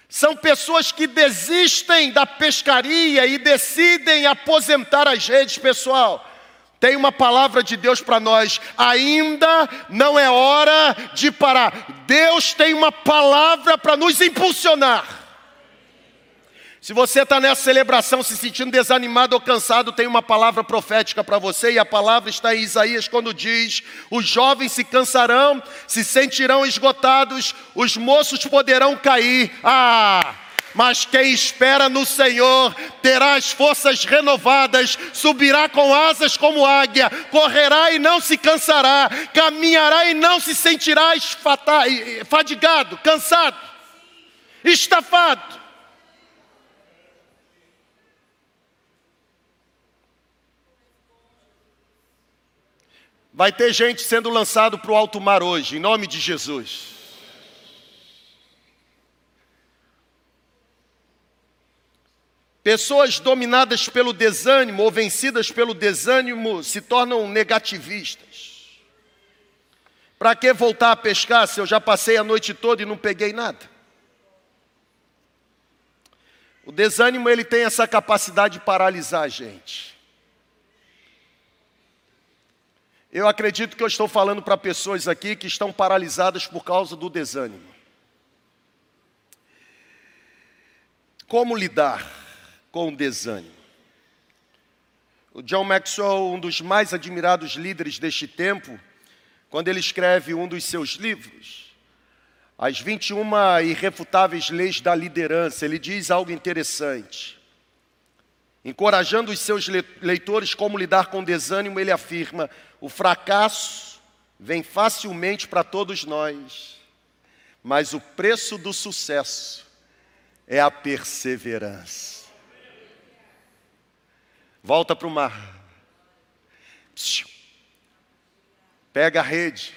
são pessoas que desistem da pescaria e decidem aposentar as redes, pessoal. Tem uma palavra de Deus para nós. Ainda não é hora de parar. Deus tem uma palavra para nos impulsionar. Se você está nessa celebração se sentindo desanimado ou cansado, tem uma palavra profética para você. E a palavra está em Isaías quando diz: os jovens se cansarão, se sentirão esgotados, os moços poderão cair. Mas quem espera no Senhor terá as forças renovadas, subirá com asas como águia, correrá e não se cansará, caminhará e não se sentirá fadigado, cansado, estafado. Vai ter gente sendo lançado para o alto mar hoje, em nome de Jesus. Pessoas dominadas pelo desânimo ou vencidas pelo desânimo se tornam negativistas. Para que voltar a pescar se eu já passei a noite toda e não peguei nada? O desânimo, ele tem essa capacidade de paralisar a gente. Eu acredito que eu estou falando para pessoas aqui que estão paralisadas por causa do desânimo. Como lidar com o desânimo? O John Maxwell, um dos mais admirados líderes deste tempo, quando ele escreve um dos seus livros, As 21 Irrefutáveis Leis da Liderança, ele diz algo interessante. Encorajando os seus leitores como lidar com o desânimo, ele afirma: o fracasso vem facilmente para todos nós, mas o preço do sucesso é a perseverança. Volta para o mar. Pega a rede.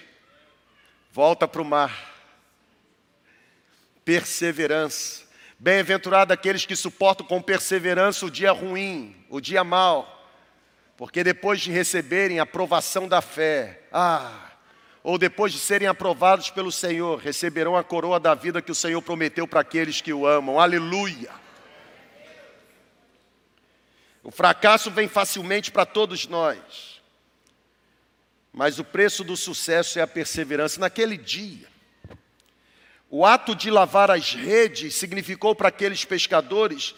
Volta para o mar. Perseverança. Bem-aventurado aqueles que suportam com perseverança o dia ruim, o dia mau, porque depois de receberem a aprovação da fé, ou depois de serem aprovados pelo Senhor, receberão a coroa da vida que o Senhor prometeu para aqueles que o amam. Aleluia! O fracasso vem facilmente para todos nós, mas o preço do sucesso é a perseverança. Naquele dia, o ato de lavar as redes significou para aqueles pescadores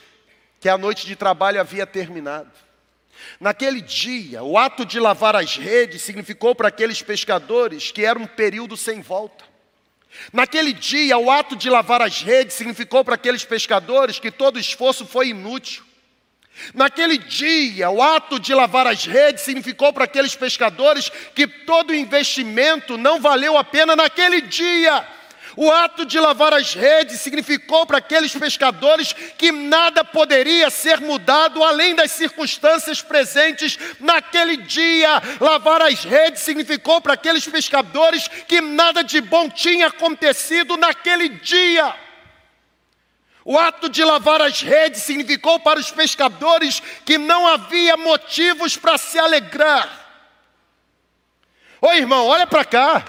que a noite de trabalho havia terminado. Naquele dia, o ato de lavar as redes significou para aqueles pescadores que era um período sem volta. Naquele dia, o ato de lavar as redes significou para aqueles pescadores que todo esforço foi inútil. Naquele dia, o ato de lavar as redes significou para aqueles pescadores que todo investimento não valeu a pena naquele dia. O ato de lavar as redes significou para aqueles pescadores que nada poderia ser mudado além das circunstâncias presentes naquele dia. Lavar as redes significou para aqueles pescadores que nada de bom tinha acontecido naquele dia. O ato de lavar as redes significou para os pescadores que não havia motivos para se alegrar. Ô irmão, olha para cá.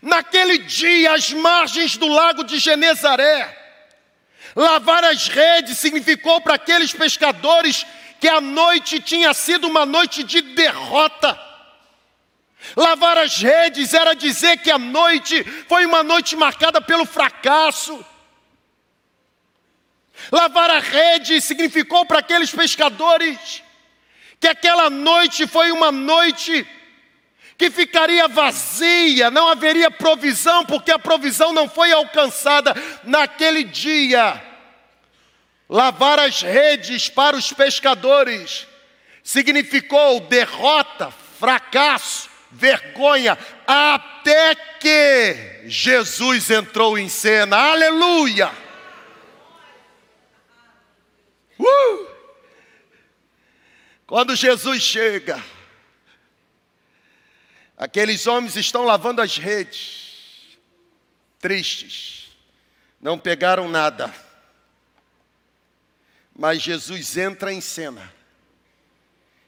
Naquele dia, às margens do lago de Genesaré, lavar as redes significou para aqueles pescadores que a noite tinha sido uma noite de derrota. Lavar as redes era dizer que a noite foi uma noite marcada pelo fracasso. Lavar a rede significou para aqueles pescadores que aquela noite foi uma noite que ficaria vazia, não haveria provisão, porque a provisão não foi alcançada naquele dia. Lavar as redes para os pescadores significou derrota, fracasso, vergonha, até que Jesus entrou em cena. Aleluia! Quando Jesus chega, aqueles homens estão lavando as redes, tristes, não pegaram nada. Mas Jesus entra em cena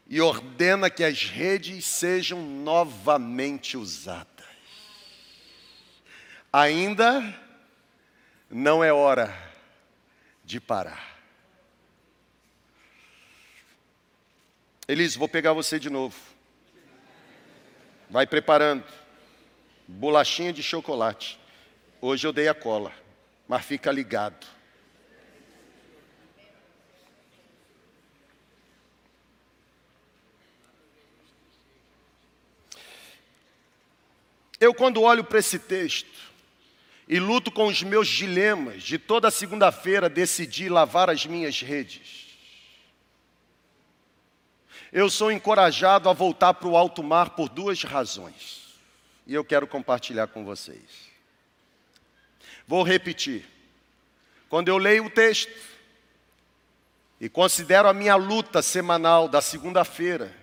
e ordena que as redes sejam novamente usadas. Ainda não é hora de parar. Elis, vou pegar você de novo. Vai preparando. Bolachinha de chocolate. Hoje eu dei a cola, mas fica ligado. Eu, quando olho para esse texto e luto com os meus dilemas de toda segunda-feira decidi lavar as minhas redes, eu sou encorajado a voltar para o alto mar por duas razões. E eu quero compartilhar com vocês. Vou repetir. Quando eu leio o texto e considero a minha luta semanal da segunda-feira,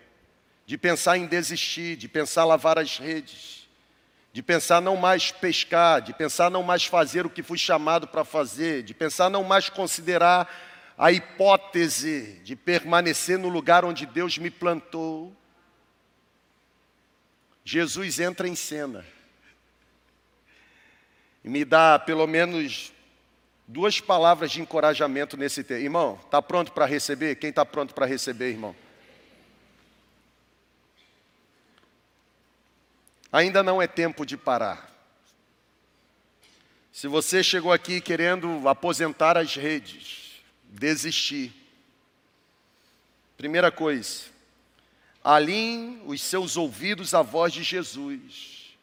de pensar em desistir, de pensar lavar as redes, de pensar não mais pescar, de pensar não mais fazer o que fui chamado para fazer, de pensar não mais considerar a hipótese de permanecer no lugar onde Deus me plantou, Jesus entra em cena e me dá pelo menos duas palavras de encorajamento nesse texto. Irmão, está pronto para receber? Quem está pronto para receber, irmão? Ainda não é tempo de parar. Se você chegou aqui querendo aposentar as redes, desistir. Primeira coisa, alinhe os seus ouvidos à voz de Jesus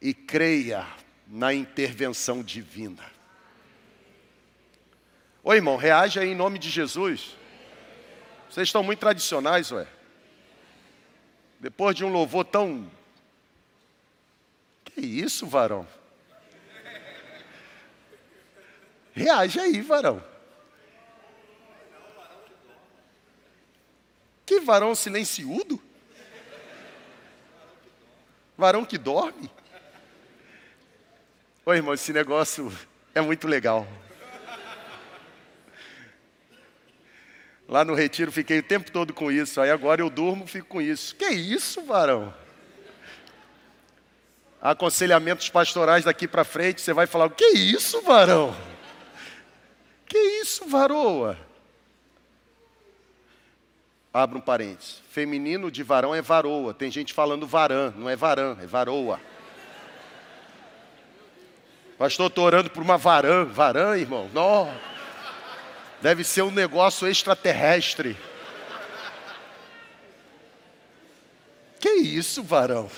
e creia na intervenção divina. Ô irmão, reaja aí em nome de Jesus. Vocês estão muito tradicionais, ué. Depois de um louvor tão... Que isso, varão? Reaja aí, varão. Que varão silenciudo? Varão que dorme? Ô, irmão, esse negócio é muito legal. Lá no retiro fiquei o tempo todo com isso, aí agora eu durmo e fico com isso. Que isso, varão? Aconselhamentos pastorais daqui para frente, você vai falar, que isso, varão? Que isso, varoa? Abra um parênteses. Feminino de varão é varoa. Tem gente falando varã. Não é varã, é varoa. Pastor, estou orando por uma varã. Varã, irmão? Não. Deve ser um negócio extraterrestre. Que isso, varão?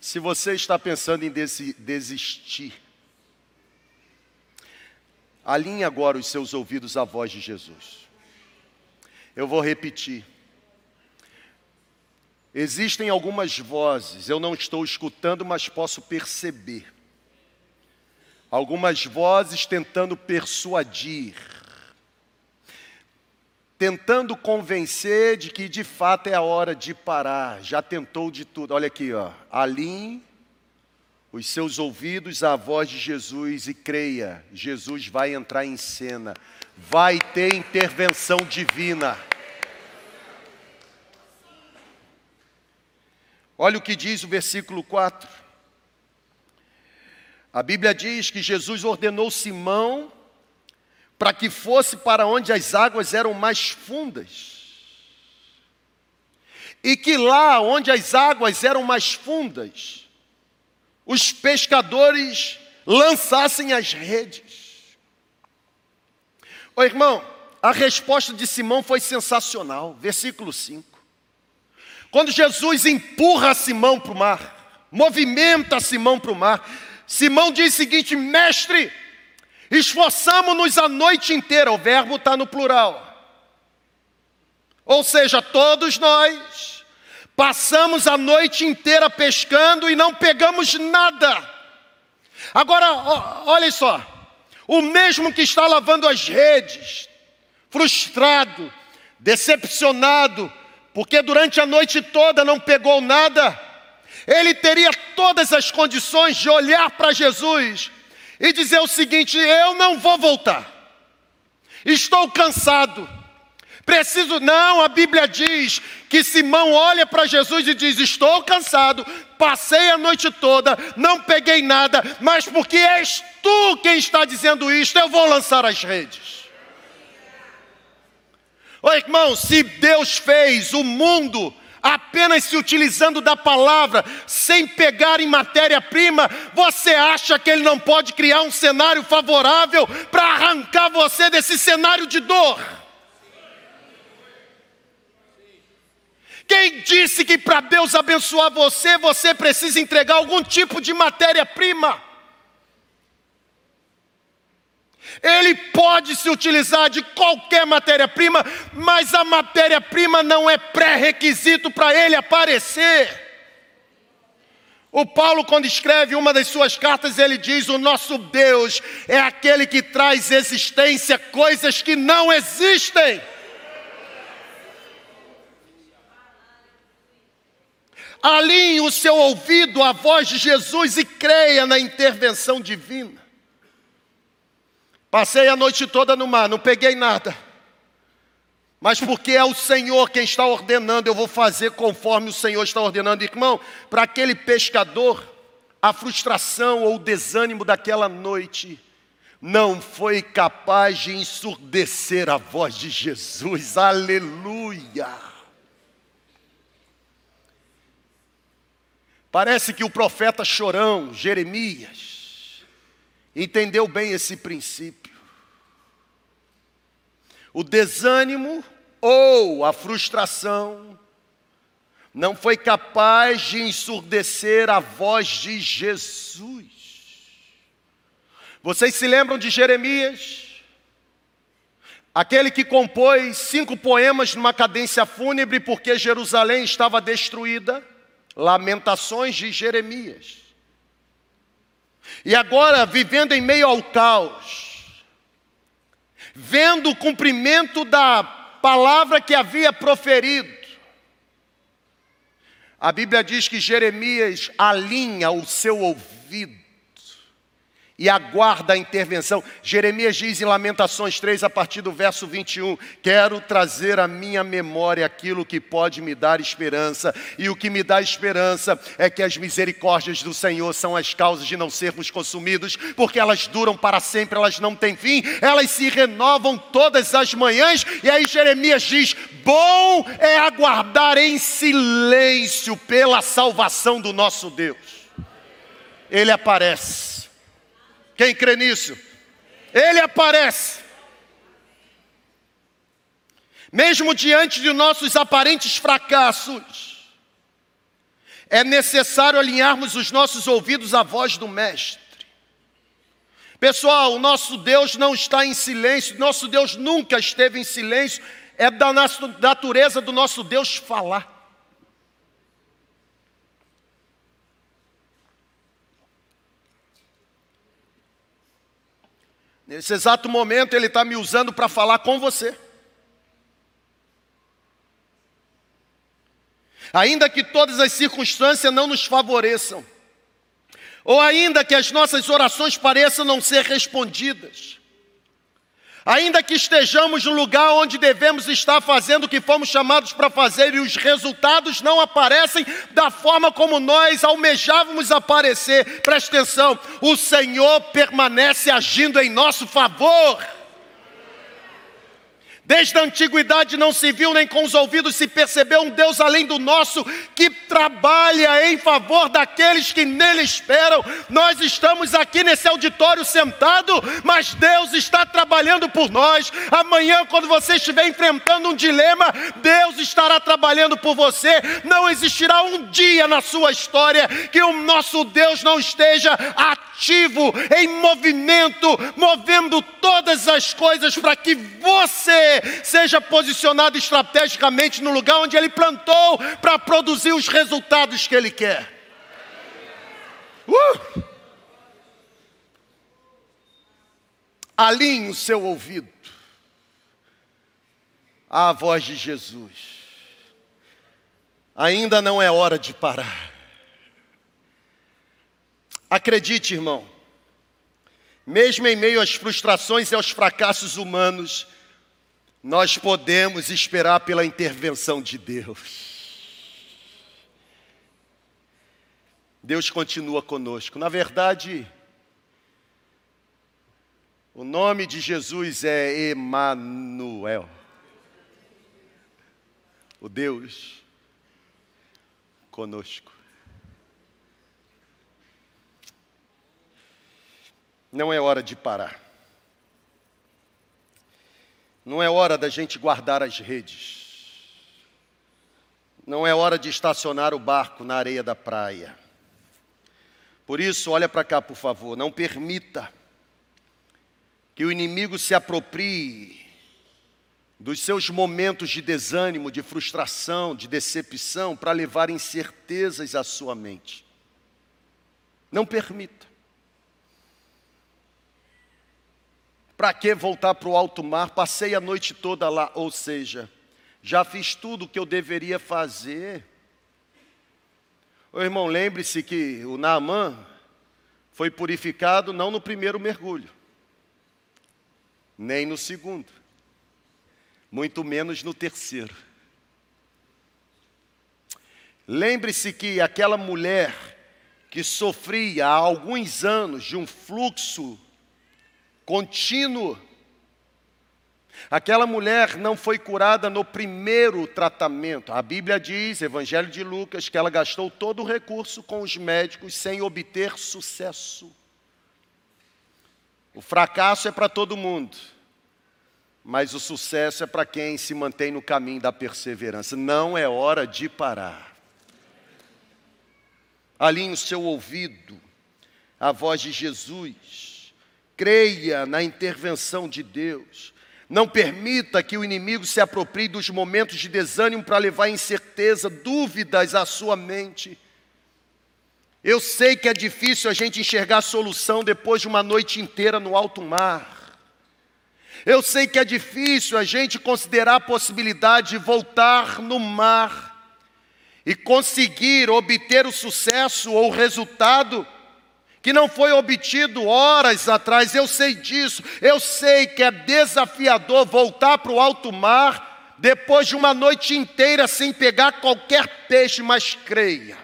Se você está pensando em desistir, alinhe agora os seus ouvidos à voz de Jesus. Eu vou repetir. Existem algumas vozes, eu não estou escutando, mas posso perceber. Algumas vozes tentando persuadir. Tentando convencer de que de fato é a hora de parar. Já tentou de tudo. Olha aqui, ó. Alinhe os seus ouvidos à voz de Jesus e creia, Jesus vai entrar em cena, vai ter intervenção divina. Olha o que diz o versículo 4. A Bíblia diz que Jesus ordenou Simão para que fosse para onde as águas eram mais fundas. E que lá onde as águas eram mais fundas, os pescadores lançassem as redes. Ô irmão, a resposta de Simão foi sensacional. Versículo 5. Quando Jesus empurra Simão para o mar, movimenta Simão para o mar, Simão diz o seguinte: mestre, esforçamo-nos a noite inteira. O verbo está no plural. Ou seja, todos nós passamos a noite inteira pescando e não pegamos nada. Agora, olha só. O mesmo que está lavando as redes, frustrado, decepcionado, porque durante a noite toda não pegou nada, ele teria todas as condições de olhar para Jesus e dizer o seguinte: eu não vou voltar. Estou cansado. Preciso, não, a Bíblia diz que Simão olha para Jesus e diz: estou cansado, passei a noite toda, não peguei nada, mas porque és tu quem está dizendo isto, eu vou lançar as redes. Oi, irmão, se Deus fez o mundo apenas se utilizando da palavra, sem pegar em matéria-prima, você acha que Ele não pode criar um cenário favorável para arrancar você desse cenário de dor? Quem disse que para Deus abençoar você, você precisa entregar algum tipo de matéria-prima? Ele pode se utilizar de qualquer matéria-prima, mas a matéria-prima não é pré-requisito para ele aparecer. O Paulo, quando escreve uma das suas cartas, ele diz: o nosso Deus é aquele que traz existência coisas que não existem. Alinhe o seu ouvido à voz de Jesus e creia na intervenção divina. Passei a noite toda no mar, não peguei nada. Mas porque é o Senhor quem está ordenando, eu vou fazer conforme o Senhor está ordenando. Irmão, para aquele pescador, a frustração ou o desânimo daquela noite não foi capaz de ensurdecer a voz de Jesus. Aleluia! Parece que o profeta chorão, Jeremias, entendeu bem esse princípio. O desânimo ou a frustração não foi capaz de ensurdecer a voz de Jesus. Vocês se lembram de Jeremias? Aquele que compôs 5 poemas numa cadência fúnebre porque Jerusalém estava destruída. Lamentações de Jeremias. E agora, vivendo em meio ao caos, vendo o cumprimento da palavra que havia proferido, a Bíblia diz que Jeremias alinha o seu ouvido e aguarda a intervenção. Jeremias diz em Lamentações 3, a partir do verso 21, quero trazer à minha memória aquilo que pode me dar esperança, e o que me dá esperança é que as misericórdias do Senhor são as causas de não sermos consumidos, porque elas duram para sempre, elas não têm fim, elas se renovam todas as manhãs. E aí Jeremias diz: bom é aguardar em silêncio pela salvação do nosso Deus. Ele aparece. Quem crê nisso? Ele aparece. Mesmo diante de nossos aparentes fracassos, é necessário alinharmos os nossos ouvidos à voz do Mestre. Pessoal, o nosso Deus não está em silêncio, nosso Deus nunca esteve em silêncio, é da natureza do nosso Deus falar. Nesse exato momento, Ele está me usando para falar com você. Ainda que todas as circunstâncias não nos favoreçam, ou ainda que as nossas orações pareçam não ser respondidas, ainda que estejamos no lugar onde devemos estar fazendo o que fomos chamados para fazer e os resultados não aparecem da forma como nós almejávamos aparecer, presta atenção, o Senhor permanece agindo em nosso favor. Desde a antiguidade não se viu nem com os ouvidos se percebeu um Deus além do nosso que trabalha em favor daqueles que nele esperam. Nós estamos aqui nesse auditório sentado, mas Deus está trabalhando por nós. Amanhã, quando você estiver enfrentando um dilema, Deus estará trabalhando por você. Não existirá um dia na sua história que o nosso Deus não esteja ativo, em movimento, movendo todas as coisas para que você seja posicionado estrategicamente no lugar onde Ele plantou para produzir os resultados que Ele quer. Alinhe o seu ouvido à voz de Jesus. Ainda não é hora de parar. Acredite, irmão, mesmo em meio às frustrações e aos fracassos humanos, nós podemos esperar pela intervenção de Deus. Deus continua conosco. Na verdade, o nome de Jesus é Emanuel. O Deus conosco. Não é hora de parar. Não é hora da gente guardar as redes. Não é hora de estacionar o barco na areia da praia. Por isso, olha para cá, por favor, não permita que o inimigo se aproprie dos seus momentos de desânimo, de frustração, de decepção, para levar incertezas à sua mente. Não permita. Para que voltar para o alto mar? Passei a noite toda lá, ou seja, já fiz tudo o que eu deveria fazer. Ô, irmão, lembre-se que o Naamã foi purificado não no primeiro mergulho, nem no segundo, muito menos no terceiro. Lembre-se que aquela mulher que sofria há alguns anos de um fluxo contínuo, aquela mulher não foi curada no primeiro tratamento. A Bíblia diz, Evangelho de Lucas, que ela gastou todo o recurso com os médicos sem obter sucesso. O fracasso é para todo mundo, mas o sucesso é para quem se mantém no caminho da perseverança. Não é hora de parar. Alinhe o seu ouvido à voz de Jesus. Creia na intervenção de Deus. Não permita que o inimigo se aproprie dos momentos de desânimo para levar incerteza, dúvidas à sua mente. Eu sei que é difícil a gente enxergar solução depois de uma noite inteira no alto mar. Eu sei que é difícil a gente considerar a possibilidade de voltar no mar e conseguir obter o sucesso ou o resultado que não foi obtido horas atrás. Eu sei disso, eu sei que é desafiador voltar para o alto mar depois de uma noite inteira sem pegar qualquer peixe, mas creia.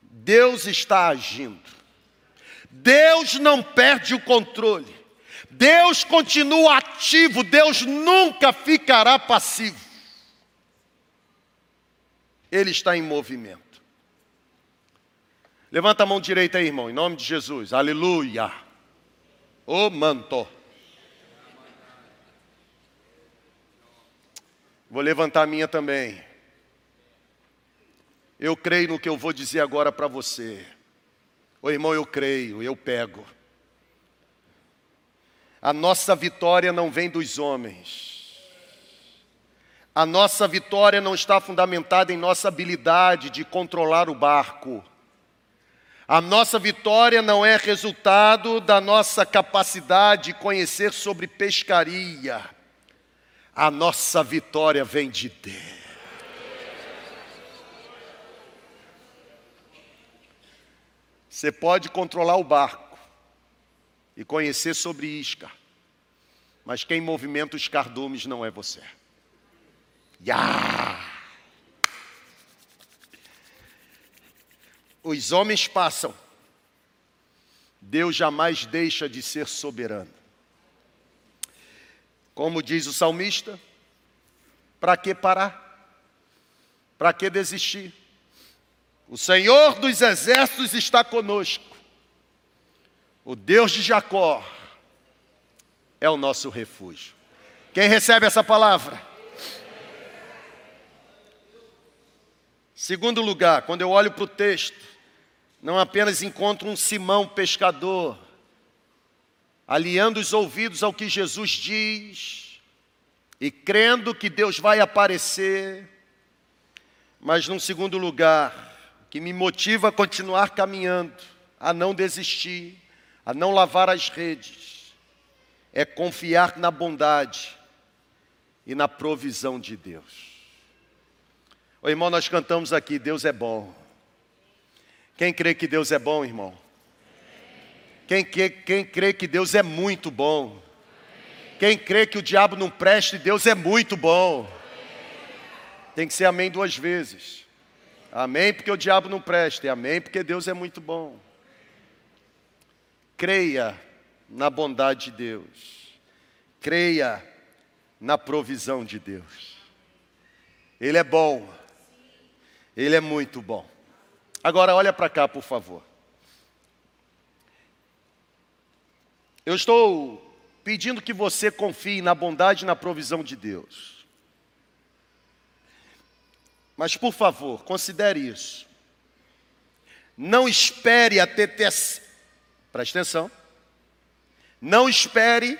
Deus está agindo. Deus não perde o controle. Deus continua ativo. Deus nunca ficará passivo. Ele está em movimento. Levanta a mão direita aí, irmão, em nome de Jesus. Aleluia. Ô manto. Vou levantar a minha também. Eu creio no que eu vou dizer agora para você. Ô irmão, eu creio, eu pego. A nossa vitória não vem dos homens. A nossa vitória não está fundamentada em nossa habilidade de controlar o barco. A nossa vitória não é resultado da nossa capacidade de conhecer sobre pescaria. A nossa vitória vem de Deus. Você pode controlar o barco e conhecer sobre isca, mas quem movimenta os cardumes não é você. Os homens passam. Deus jamais deixa de ser soberano. Como diz o salmista, para que parar? Para que desistir? O Senhor dos exércitos está conosco. O Deus de Jacó é o nosso refúgio. Quem recebe essa palavra? Segundo lugar, quando eu olho para o texto, não apenas encontro um Simão pescador, aliando os ouvidos ao que Jesus diz e crendo que Deus vai aparecer, mas num segundo lugar, que me motiva a continuar caminhando, a não desistir, a não lavar as redes, é confiar na bondade e na provisão de Deus. Ô, irmão, nós cantamos aqui, Deus é bom. Quem crê que Deus é bom, irmão? Quem crê que Deus é muito bom? Amém. Quem crê que o diabo não presta e Deus é muito bom. Tem que ser amém duas vezes. Amém porque o diabo não presta e amém porque Deus é muito bom. Creia na bondade de Deus. Creia na provisão de Deus. Ele é bom. Ele é muito bom. Agora olha para cá, por favor. Eu estou pedindo que você confie na bondade e na provisão de Deus. Mas, por favor, considere isso. Não espere até ter... Presta atenção. Não espere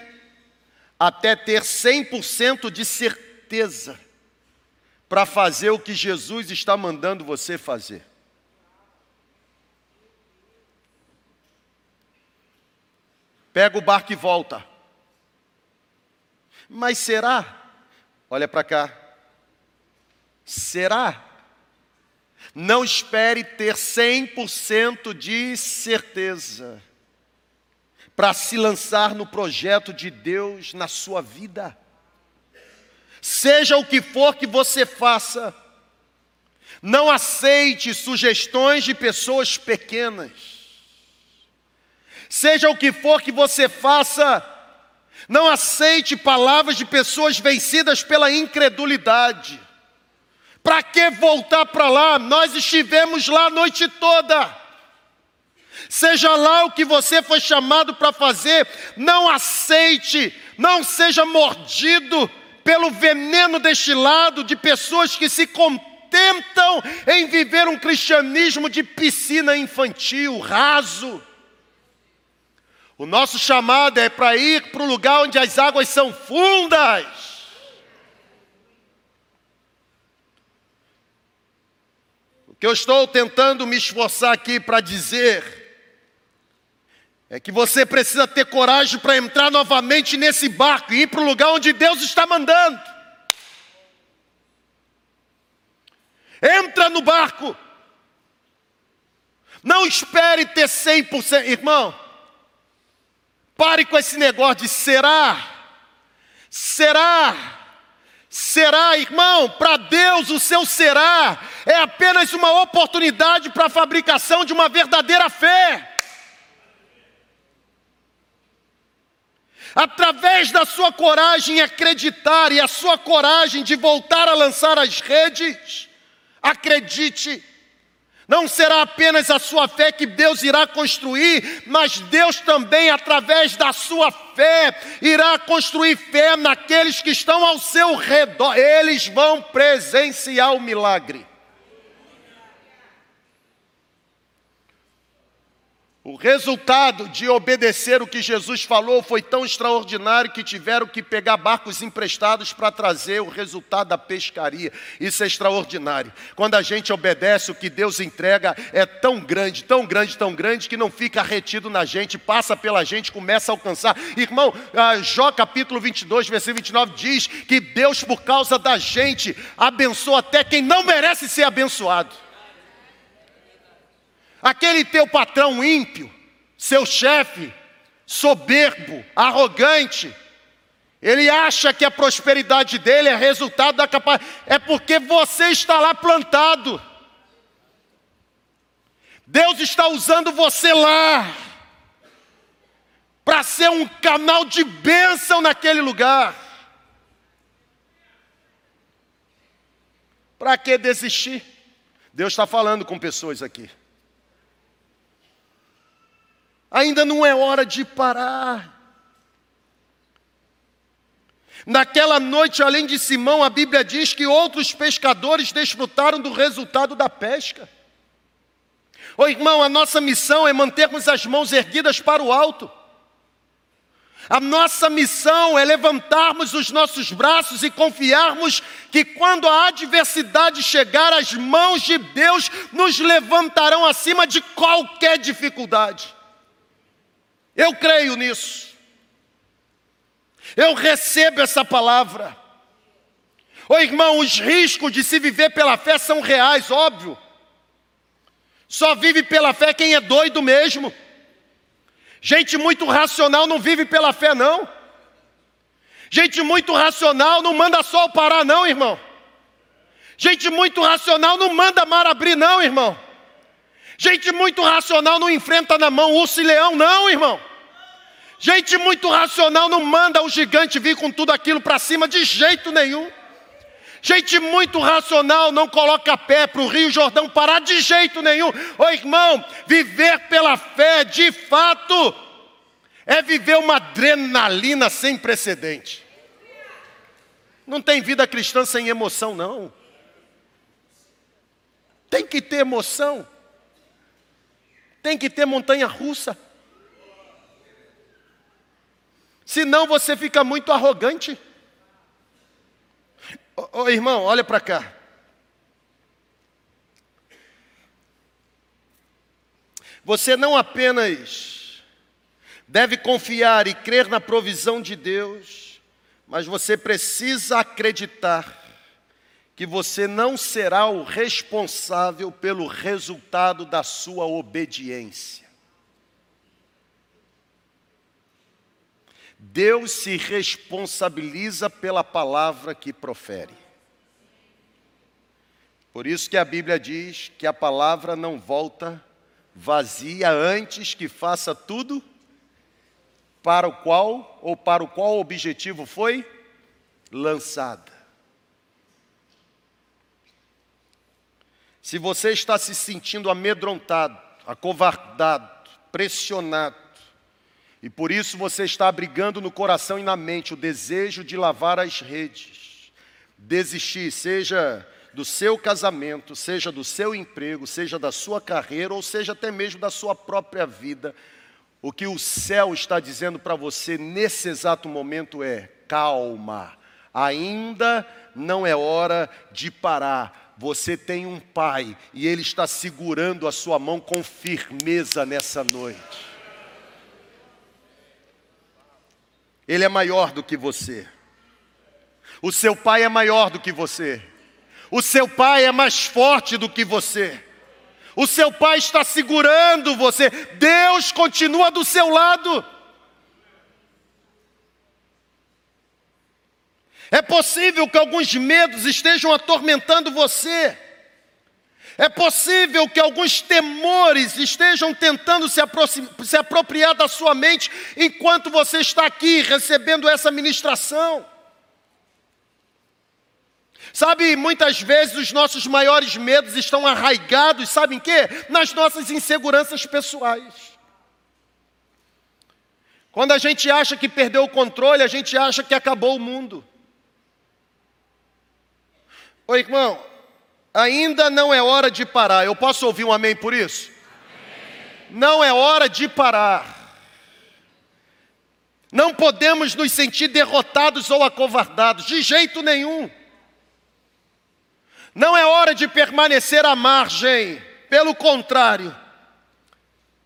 até ter 100% de certeza para fazer o que Jesus está mandando você fazer. Pega o barco e volta. Mas será? Olha para cá. Será? Não espere ter 100% de certeza para se lançar no projeto de Deus na sua vida. Seja o que for que você faça, não aceite sugestões de pessoas pequenas. Seja o que for que você faça, não aceite palavras de pessoas vencidas pela incredulidade. Para que voltar para lá? Nós estivemos lá a noite toda. Seja lá o que você foi chamado para fazer, não aceite, não seja mordido pelo veneno destilado de pessoas que se contentam em viver um cristianismo de piscina infantil, raso. O nosso chamado é para ir para o lugar onde as águas são fundas. O que eu estou tentando me esforçar aqui para dizer é que você precisa ter coragem para entrar novamente nesse barco e ir para o lugar onde Deus está mandando. Entra no barco. Não espere ter 100%. Irmão, pare com esse negócio de será, irmão. Para Deus o seu será é apenas uma oportunidade para a fabricação de uma verdadeira fé. Através da sua coragem em acreditar e a sua coragem de voltar a lançar as redes, acredite. Não será apenas a sua fé que Deus irá construir, mas Deus também, através da sua fé, irá construir fé naqueles que estão ao seu redor. Eles vão presenciar o milagre. O resultado de obedecer o que Jesus falou foi tão extraordinário que tiveram que pegar barcos emprestados para trazer o resultado da pescaria. Isso é extraordinário. Quando a gente obedece, o que Deus entrega é tão grande, que não fica retido na gente, passa pela gente, começa a alcançar. Irmão, Jó capítulo 22, versículo 29 diz que Deus, por causa da gente, abençoa até quem não merece ser abençoado. Aquele teu patrão ímpio, seu chefe, soberbo, arrogante, ele acha que a prosperidade dele é resultado da capacidade. É porque você está lá plantado. Deus está usando você lá para ser um canal de bênção naquele lugar. Para que desistir? Deus está falando com pessoas aqui. Ainda não é hora de parar. Naquela noite, além de Simão, a Bíblia diz que outros pescadores desfrutaram do resultado da pesca. Ô irmão, a nossa missão é mantermos as mãos erguidas para o alto. A nossa missão é levantarmos os nossos braços e confiarmos que quando a adversidade chegar, as mãos de Deus nos levantarão acima de qualquer dificuldade. Eu creio nisso. Eu recebo essa palavra. Ô irmão, os riscos de se viver pela fé são reais, óbvio. Só vive pela fé quem é doido mesmo. Gente muito racional não vive pela fé, não. Gente muito racional não manda sol parar não, irmão. Gente muito racional não manda mar abrir não, irmão. Gente muito racional não enfrenta na mão urso e leão não, irmão. Gente muito racional não manda o gigante vir com tudo aquilo para cima de jeito nenhum. Gente muito racional não coloca pé para o Rio Jordão parar de jeito nenhum. Ô irmão, viver pela fé de fato é viver uma adrenalina sem precedente. Não tem vida cristã sem emoção, não. Tem que ter emoção. Tem que ter montanha-russa. Senão você fica muito arrogante. Ô, irmão, olha para cá. Você não apenas deve confiar e crer na provisão de Deus, mas você precisa acreditar que você não será o responsável pelo resultado da sua obediência. Deus se responsabiliza pela palavra que profere. Por isso que a Bíblia diz que a palavra não volta vazia antes que faça tudo para o qual o objetivo foi lançada. Se você está se sentindo amedrontado, acovardado, pressionado, e por isso você está abrigando no coração e na mente o desejo de lavar as redes, desistir, seja do seu casamento, seja do seu emprego, seja da sua carreira, ou seja até mesmo da sua própria vida, o que o céu está dizendo para você nesse exato momento é: calma, ainda não é hora de parar. Você tem um pai e ele está segurando a sua mão com firmeza nessa noite. Ele é maior do que você. O seu pai é maior do que você. O seu pai é mais forte do que você. O seu pai está segurando você. Deus continua do seu lado. É possível que alguns medos estejam atormentando você. É possível que alguns temores estejam tentando se apropriar da sua mente enquanto você está aqui recebendo essa ministração. Sabe, muitas vezes os nossos maiores medos estão arraigados, sabe em quê? Nas nossas inseguranças pessoais. Quando a gente acha que perdeu o controle, a gente acha que acabou o mundo. Ô, irmão, ainda não é hora de parar. Eu posso ouvir um amém por isso? Amém. Não é hora de parar. Não podemos nos sentir derrotados ou acovardados, de jeito nenhum. Não é hora de permanecer à margem. Pelo contrário,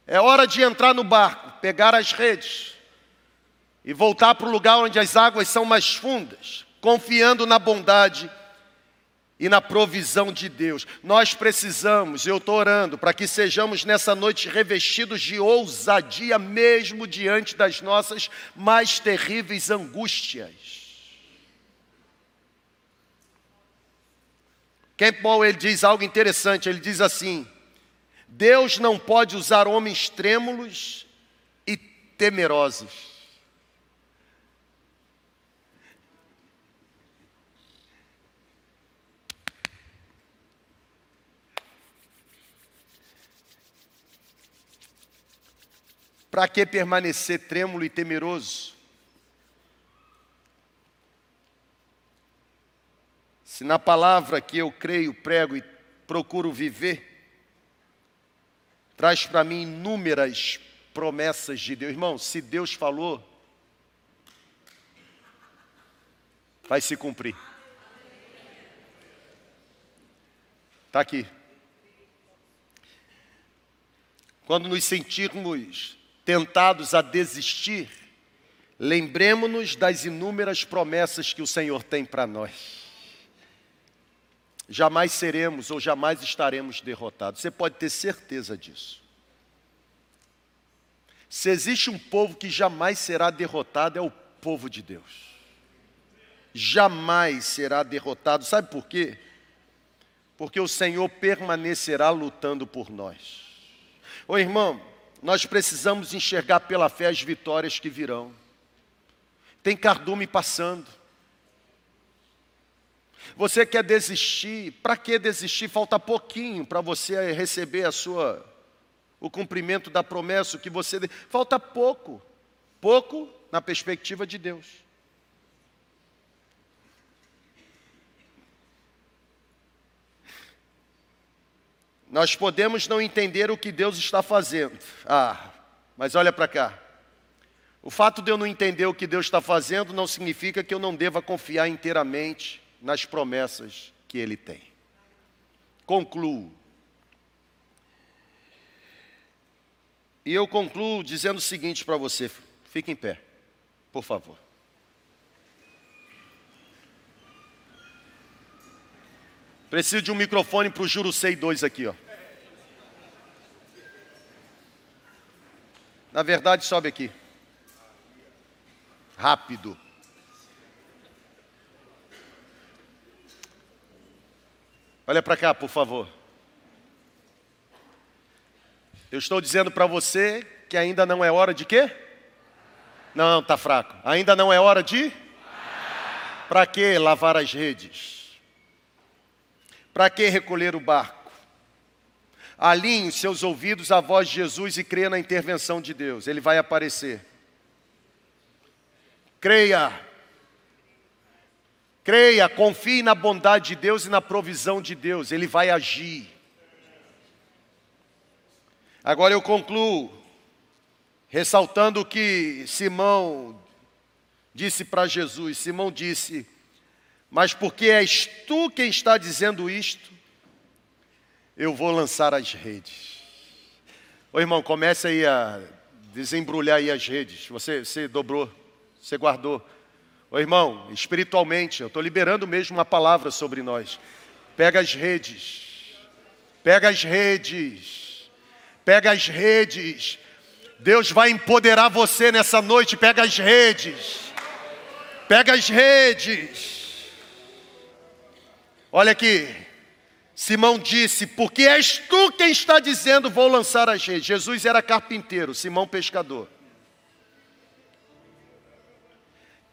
é hora de entrar no barco, pegar as redes e voltar para o lugar onde as águas são mais fundas, confiando na bondade e na provisão de Deus. Nós precisamos, eu estou orando, para que sejamos nessa noite revestidos de ousadia mesmo diante das nossas mais terríveis angústias. Campos, ele diz algo interessante, ele diz assim: Deus não pode usar homens trêmulos e temerosos. Para que permanecer trêmulo e temeroso? Se na palavra que eu creio, prego e procuro viver, traz para mim inúmeras promessas de Deus. Irmão, se Deus falou, vai se cumprir. Está aqui. Quando nos sentirmos tentados a desistir, lembremos-nos das inúmeras promessas que o Senhor tem para nós. Jamais seremos ou jamais estaremos derrotados. Você pode ter certeza disso. Se existe um povo que jamais será derrotado, é o povo de Deus. jamais será derrotado. Sabe por quê? Porque o Senhor permanecerá lutando por nós. Ô irmão, nós precisamos enxergar pela fé as vitórias que virão. Tem cardume passando. Você quer desistir? Para que desistir? Falta pouquinho para você receber o cumprimento da promessa que você... Falta pouco. Pouco na perspectiva de Deus. Nós podemos não entender o que Deus está fazendo. Mas olha para cá. O fato de eu não entender o que Deus está fazendo não significa que eu não deva confiar inteiramente nas promessas que Ele tem. Concluo. E eu concluo dizendo o seguinte para você. Fique em pé, por favor. Preciso de um microfone para o Jurucei 2 aqui, ó. Na verdade, sobe aqui. Rápido. Olha para cá, por favor. Eu estou dizendo para você que ainda não é hora de quê? Não, tá fraco. Ainda não é hora de? Para que lavar as redes? Para que recolher o barco? Alinhe seus ouvidos à voz de Jesus e creia na intervenção de Deus. Ele vai aparecer. Creia. Creia, confie na bondade de Deus e na provisão de Deus. Ele vai agir. Agora eu concluo, ressaltando o que Simão disse para Jesus. Simão disse... Mas porque és tu quem está dizendo isto, eu vou lançar as redes. Ô irmão, comece aí a desembrulhar aí as redes. Você dobrou, você guardou. Ô irmão, espiritualmente, eu estou liberando mesmo uma palavra sobre nós. Pega as redes. Pega as redes. Pega as redes. Deus vai empoderar você nessa noite. Pega as redes. Pega as redes. Olha aqui, Simão disse, porque és tu quem está dizendo, vou lançar as redes. Jesus era carpinteiro, Simão pescador.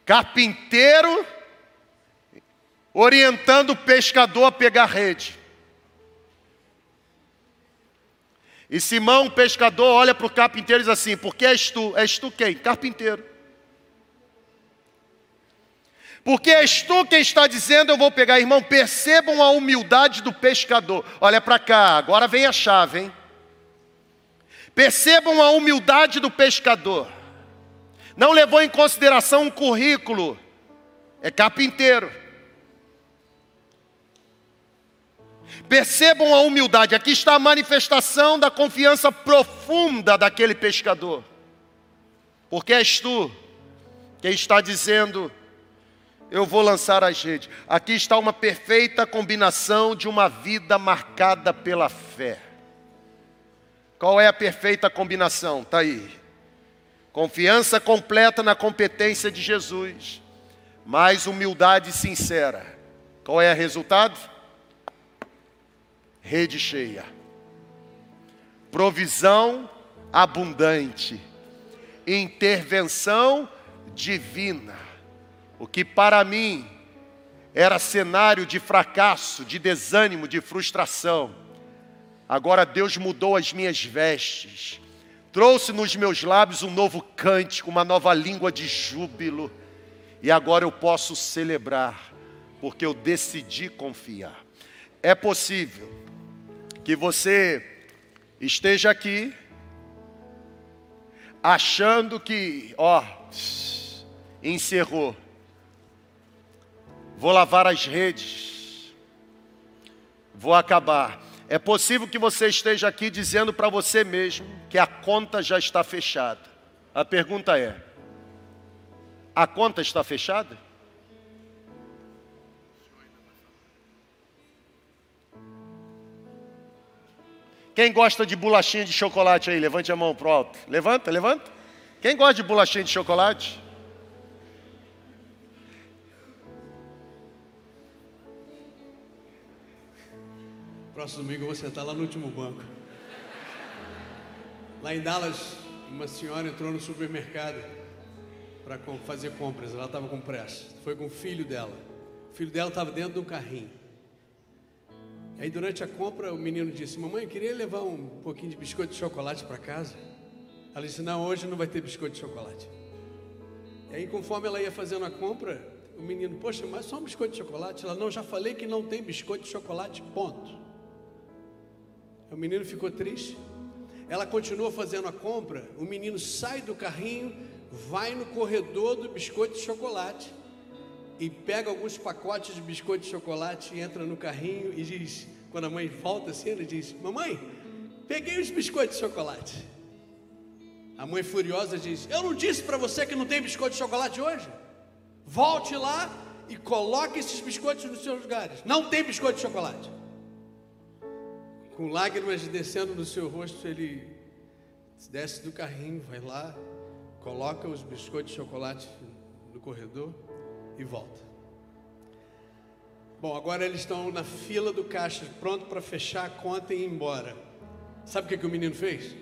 Carpinteiro orientando o pescador a pegar rede. E Simão, pescador, olha para o carpinteiro e diz assim, porque és tu? És tu quem? Carpinteiro. Porque és tu quem está dizendo, eu vou pegar. Irmão, percebam a humildade do pescador. Olha para cá, agora vem a chave, hein? Percebam a humildade do pescador. Não levou em consideração um currículo. É carpinteiro. Percebam a humildade. Aqui está a manifestação da confiança profunda daquele pescador. Porque és tu quem está dizendo... Eu vou lançar as redes. Aqui está uma perfeita combinação de uma vida marcada pela fé. Qual é a perfeita combinação? Está aí. Confiança completa na competência de Jesus, mais humildade sincera. Qual é o resultado? Rede cheia. Provisão abundante. Intervenção divina. O que para mim era cenário de fracasso, de desânimo, de frustração. Agora Deus mudou as minhas vestes. Trouxe nos meus lábios um novo cântico, uma nova língua de júbilo. E agora eu posso celebrar, porque eu decidi confiar. É possível que você esteja aqui achando que, encerrou. Vou lavar as redes. Vou acabar. É possível que você esteja aqui dizendo para você mesmo que a conta já está fechada. A pergunta é, a conta está fechada? Quem gosta de bolachinha de chocolate aí? Levante a mão pro alto. Levanta, levanta. Quem gosta de bolachinha de chocolate? Próximo domingo eu vou sentar lá no último banco. Lá em Dallas, uma senhora entrou no supermercado para fazer compras. Ela estava com pressa. Foi com o filho dela. O filho dela estava dentro de um carrinho. Aí durante a compra o menino disse: mamãe, eu queria levar um pouquinho de biscoito de chocolate para casa. Ela disse: não, hoje não vai ter biscoito de chocolate. E aí conforme ela ia fazendo a compra, o menino: poxa, mas só um biscoito de chocolate? Ela: não, já falei que não tem biscoito de chocolate, ponto. O menino ficou triste. Ela continua fazendo a compra. O menino sai do carrinho, vai no corredor do biscoito de chocolate e pega alguns pacotes de biscoito de chocolate e entra no carrinho e diz, quando a mãe volta assim, ela diz: mamãe, peguei os biscoitos de chocolate. A mãe furiosa diz: eu não disse para você que não tem biscoito de chocolate hoje? Volte lá e coloque esses biscoitos nos seus lugares. Não tem biscoito de chocolate. Com lágrimas descendo no seu rosto, ele desce do carrinho, vai lá, coloca os biscoitos de chocolate no corredor e volta. Bom, agora eles estão na fila do caixa, pronto para fechar a conta e ir embora. Sabe o que o menino fez?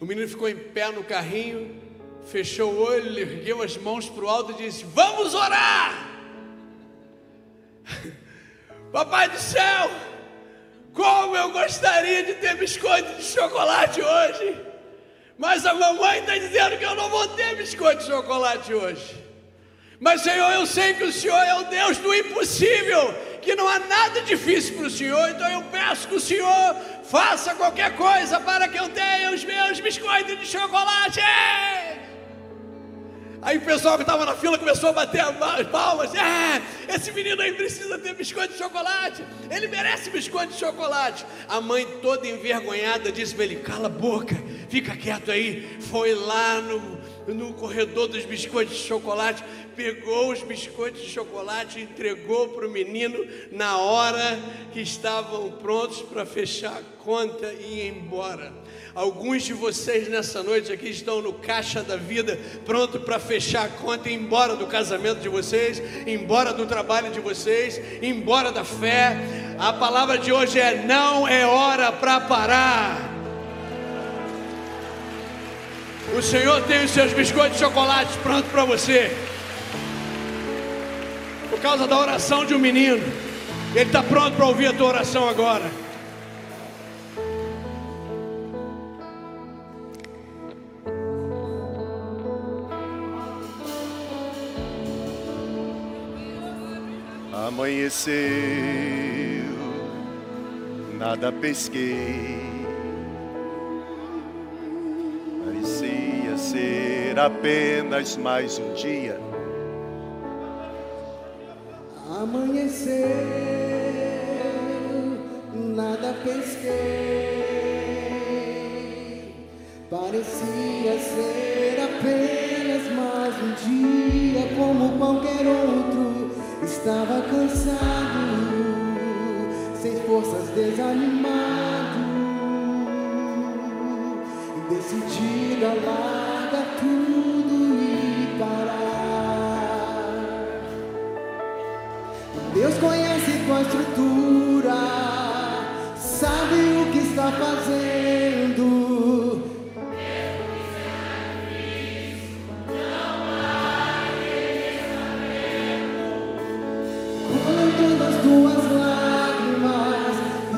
O menino ficou em pé no carrinho, fechou o olho, ergueu as mãos para o alto e disse: vamos orar! Papai do céu, como eu gostaria de ter biscoito de chocolate hoje, mas a mamãe está dizendo que eu não vou ter biscoito de chocolate hoje. Mas, Senhor, eu sei que o Senhor é o Deus do impossível, que não há nada difícil para o Senhor, então eu peço que o Senhor faça qualquer coisa para que eu tenha os meus biscoitos de chocolate. Aí o pessoal que estava na fila começou a bater as palmas. Esse menino aí precisa ter biscoito de chocolate, ele merece biscoito de chocolate. A mãe toda envergonhada disse para ele: cala a boca, fica quieto aí. Foi lá no corredor dos biscoitos de chocolate, pegou os biscoitos de chocolate e entregou para o menino na hora que estavam prontos para fechar a conta e ir embora. Alguns de vocês nessa noite aqui estão no caixa da vida, pronto para fechar a conta e ir embora do casamento de vocês, embora do trabalho de vocês, embora da fé. A palavra de hoje é: não é hora para parar. O Senhor tem os seus biscoitos de chocolate pronto para você. Por causa da oração de um menino, ele está pronto para ouvir a tua oração agora. Amanheceu, nada pesquei, parecia ser apenas mais um dia. Amanheceu, nada pesquei, parecia ser apenas mais um dia como qualquer outro. Estava cansado, sem forças, desanimado, decidido a largar tudo e parar. Deus conhece tua estrutura, sabe o que está fazendo. Mesmo que seja difícil, não vai desistir. Contando as tuas lágrimas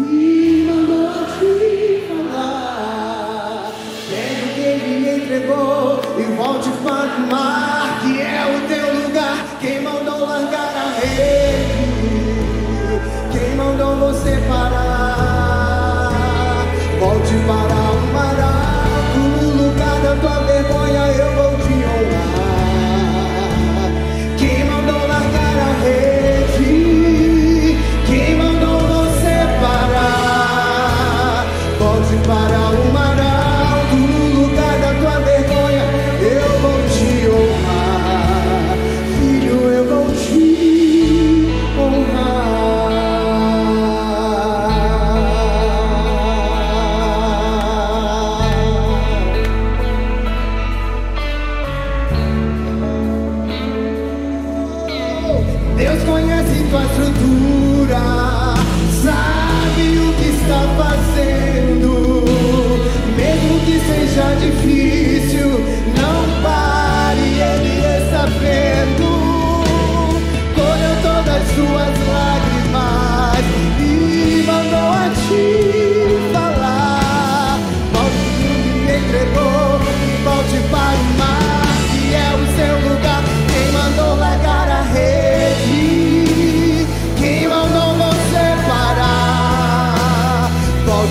e mandou a te falar. Pega o que ele entregou e volte para o mar, que é o teu lugar. Quem mandou largar a rede? Quem mandou você parar? Volte para o barato, no lugar da tua vergonha eu vou te honrar. Quem mandou largar a rede? Quem mandou você parar? Volte para o barato, no lugar da tua vergonha eu vou te honrar. Filho, eu vou te honrar.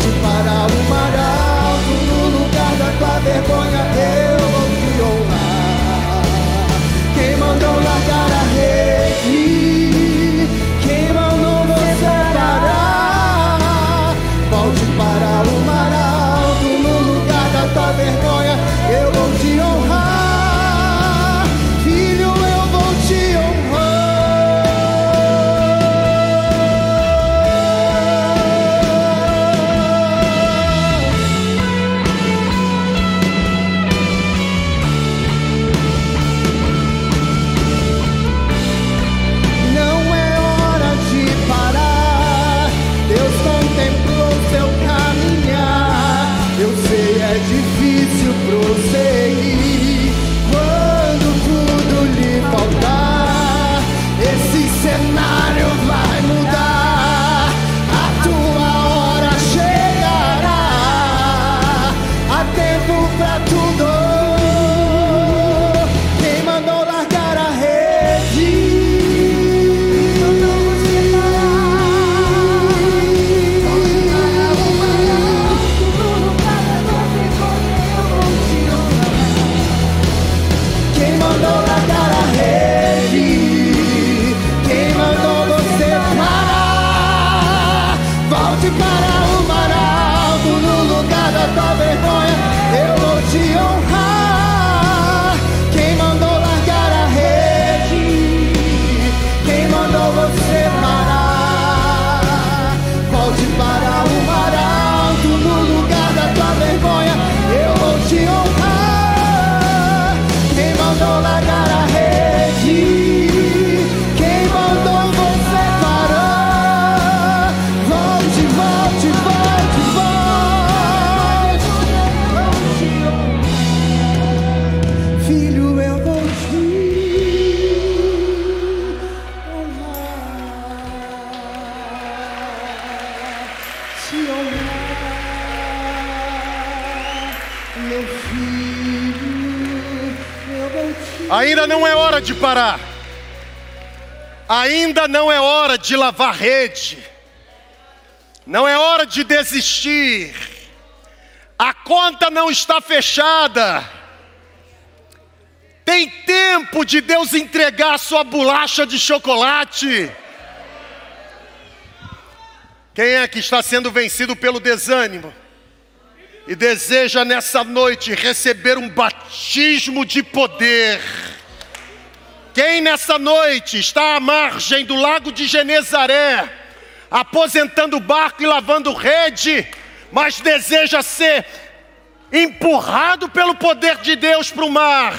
longe para o mar alto, no lugar da tua vergonha eu vou te honrar. Quem mandou largar a rede? Quem mandou você parar? Volte para o mar alto, no lugar da tua vergonha eu vou te honrar. Ainda não é hora de parar. Ainda não é hora de lavar rede. Não é hora de desistir. A conta não está fechada. Tem tempo de Deus entregar a sua bolacha de chocolate. Quem é que está sendo vencido pelo desânimo e deseja nessa noite receber um batismo de poder? Quem nessa noite está à margem do lago de Genesaré, aposentando o barco e lavando rede, mas deseja ser empurrado pelo poder de Deus para o mar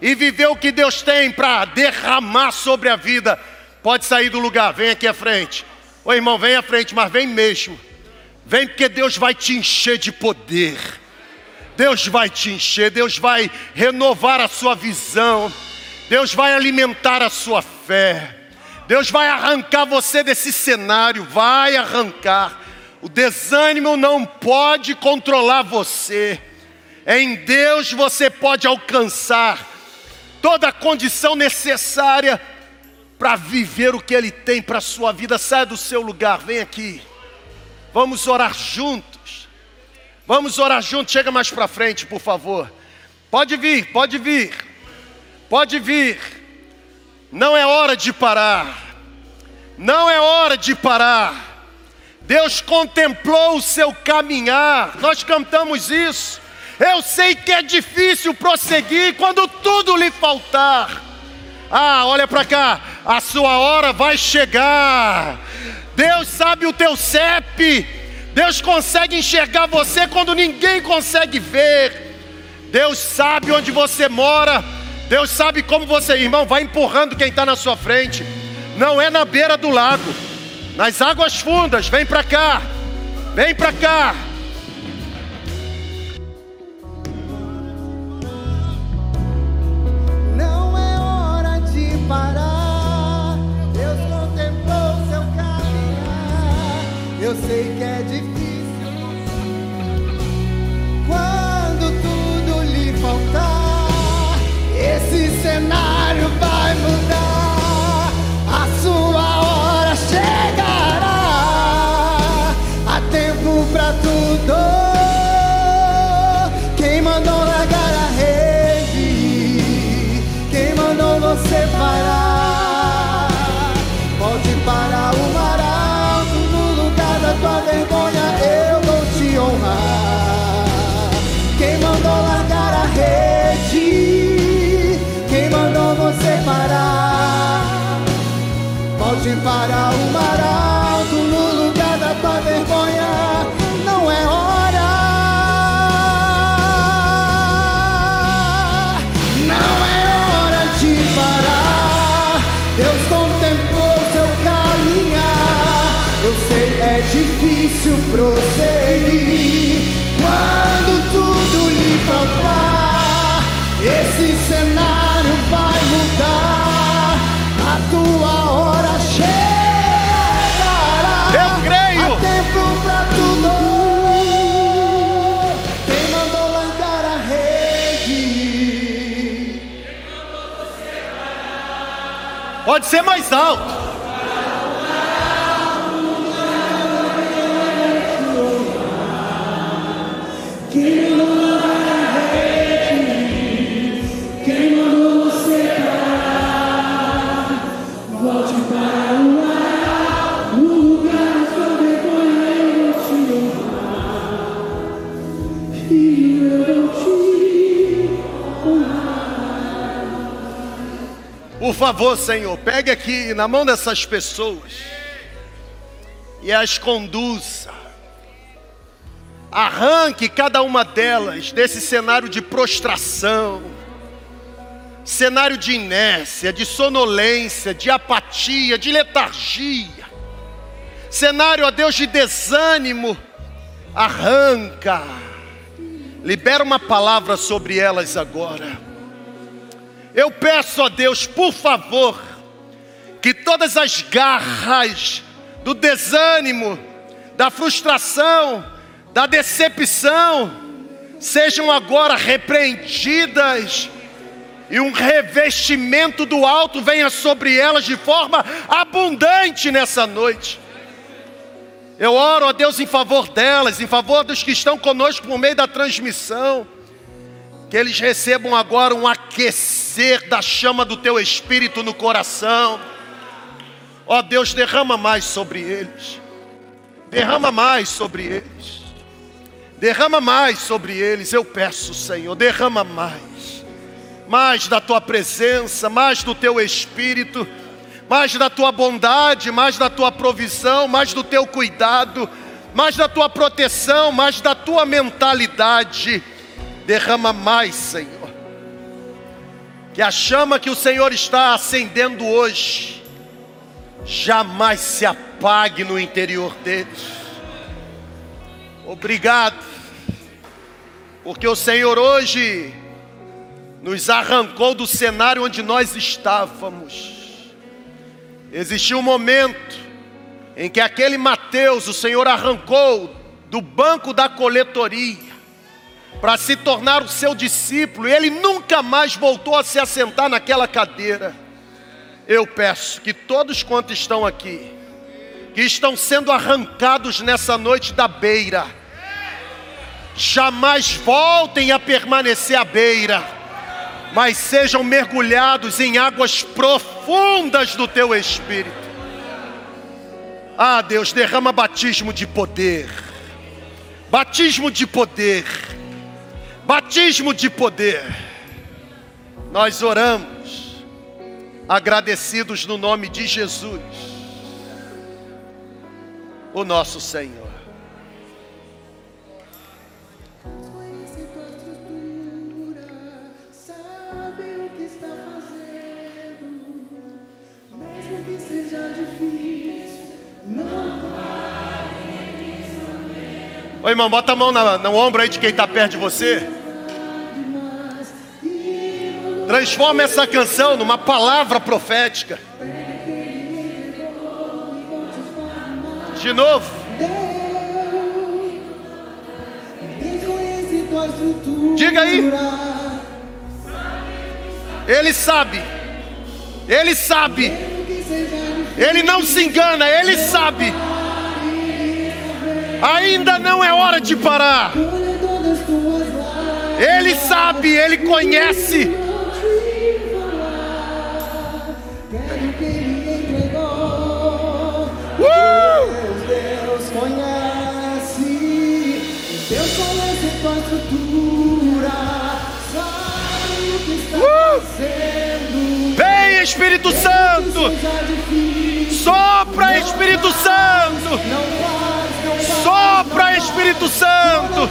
e viver o que Deus tem para derramar sobre a vida, pode sair do lugar, vem aqui à frente. Ô irmão, vem à frente, mas vem mesmo. Vem porque Deus vai te encher de poder. Deus vai te encher, Deus vai renovar a sua visão. Deus vai alimentar a sua fé. Deus vai arrancar você desse cenário, vai arrancar. O desânimo não pode controlar você. Em Deus você pode alcançar toda a condição necessária para viver o que Ele tem para a sua vida. Saia do seu lugar, vem aqui. Vamos orar juntos. Vamos orar juntos. Chega mais para frente, por favor. Pode vir, pode vir. Pode vir. Não é hora de parar. Não é hora de parar. Deus contemplou o seu caminhar. Nós cantamos isso. Eu sei que é difícil prosseguir quando tudo lhe faltar. Ah, olha para cá. A sua hora vai chegar. Deus sabe o teu CEP. Deus consegue enxergar você quando ninguém consegue ver. Deus sabe onde você mora. Deus sabe como você... Irmão, vai empurrando quem está na sua frente. Não é na beira do lago. Nas águas fundas. Vem para cá. Vem para cá. Não é hora de parar. Eu sei que é difícil quando tudo lhe faltar. Esse cenário vai mudar. A sua hora chegará. Há tempo pra tudo. volte para o mar alto, no lugar da tua vergonha. Não é hora, não é hora de parar. Deus contemplou seu caminhar. Eu sei, é difícil prosseguir quando tudo lhe faltar. Esse cenário vai mudar. A tua hora chegará. Eu creio. Há tempo pra tudo. Quem mandou lançar a rede? Quem mandou você parar? Pode ser mais alto. Por favor, Senhor, pegue aqui na mão dessas pessoas e as conduza. Arranque cada uma delas desse cenário de prostração, cenário de inércia, de sonolência, de apatia, de letargia, cenário, ó Deus, de desânimo. Arranca. Libera uma palavra sobre elas agora. Eu peço a Deus, por favor, que todas as garras do desânimo, da frustração, da decepção, sejam agora repreendidas e um revestimento do alto venha sobre elas de forma abundante nessa noite. Eu oro a Deus em favor delas, em favor dos que estão conosco por meio da transmissão. Que eles recebam agora um aquecer da chama do Teu Espírito no coração. Ó Deus, derrama mais sobre eles. Derrama mais sobre eles. Derrama mais sobre eles, eu peço, Senhor. Derrama mais. Mais da Tua presença, mais do Teu Espírito. Mais da Tua bondade, mais da Tua provisão, mais do Teu cuidado. Mais da Tua proteção, mais da Tua mentalidade. Derrama mais, Senhor. Que a chama que o Senhor está acendendo hoje jamais se apague no interior deles. Obrigado, porque o Senhor hoje nos arrancou do cenário onde nós estávamos. Existiu um momento em que aquele Mateus, o Senhor arrancou do banco da coletoria para se tornar o seu discípulo, e ele nunca mais voltou a se assentar naquela cadeira. Eu peço que todos quanto estão aqui, que estão sendo arrancados nessa noite da beira, jamais voltem a permanecer à beira, mas sejam mergulhados em águas profundas do Teu Espírito. Ah, Deus, derrama batismo de poder. Batismo de poder. Batismo de poder. Nós oramos, agradecidos no nome de Jesus, o nosso Senhor. Ô irmão, bota a mão no ombro aí de quem está perto de você. Transforma essa canção numa palavra profética. De novo. Diga aí. Ele sabe. Ele sabe. Ele não se engana. Ele sabe. Ainda não é hora de parar. Ele sabe. Ele conhece. Deus conhece. Deus conhece tua estrutura. Sabe o que está fazendo. Vem Espírito Santo. Sopra, Espírito Santo. Sopra, Espírito Santo.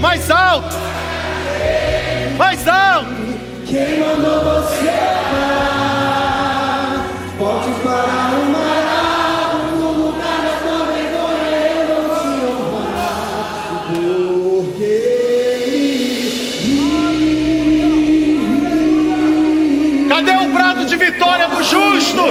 Mais alto! Mais alto! Quem mandou você parar? Pode parar o mar, no lugar da tua vergonha eu vou te honrar. Porque... Cadê o brado de vitória do justo?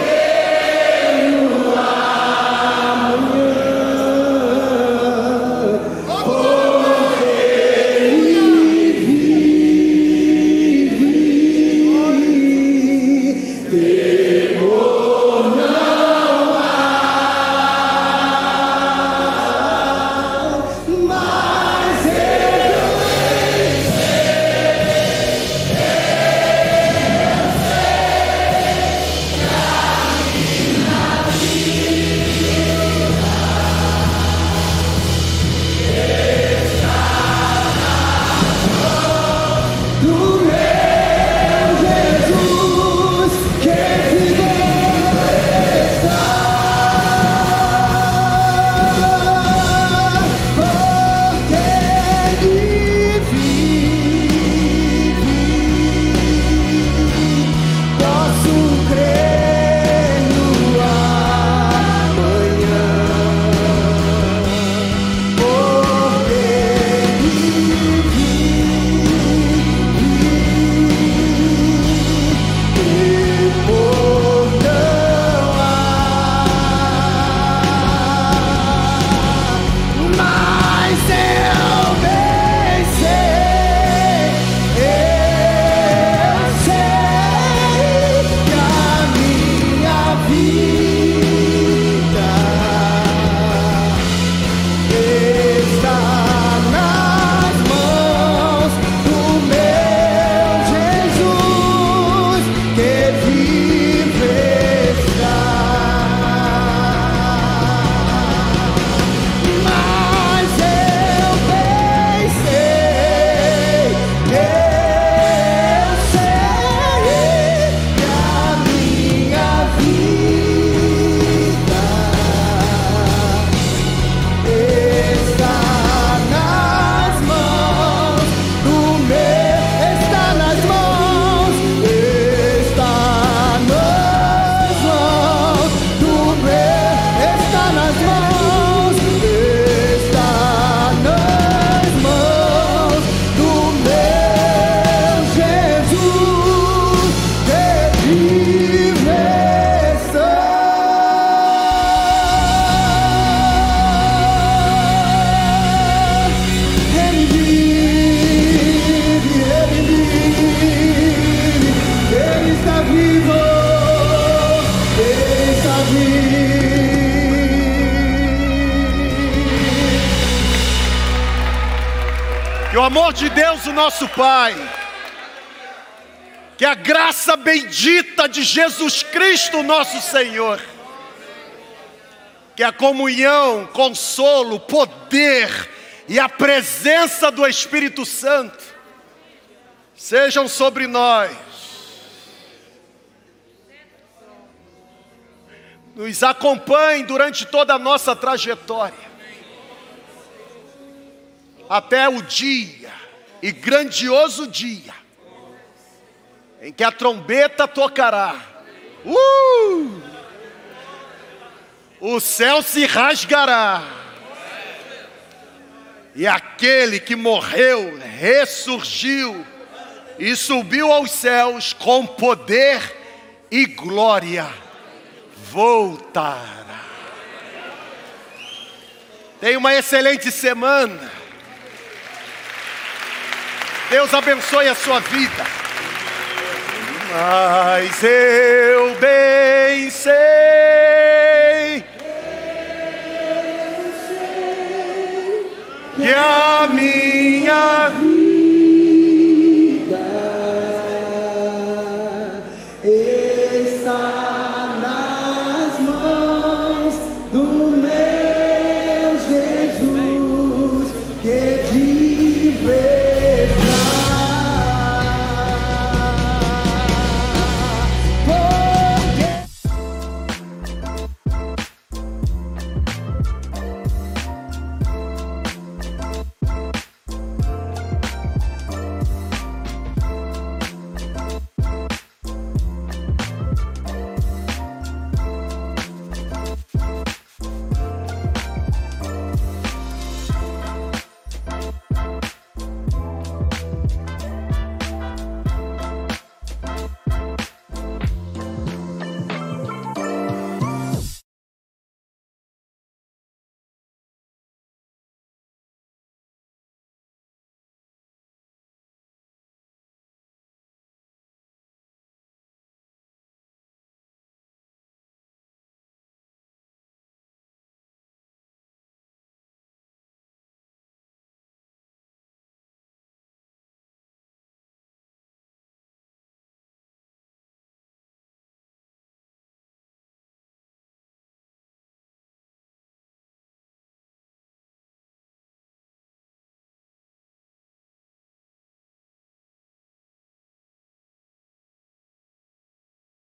Nosso Pai, que a graça bendita de Jesus Cristo, nosso Senhor, que a comunhão, consolo, poder e a presença do Espírito Santo sejam sobre nós, nos acompanhem durante toda a nossa trajetória, até o dia, e grandioso dia, em que a trombeta tocará, o céu se rasgará, e aquele que morreu, ressurgiu, e subiu aos céus com poder e glória, voltará. Tenha uma excelente semana. Deus abençoe a sua vida. Mas eu bem sei.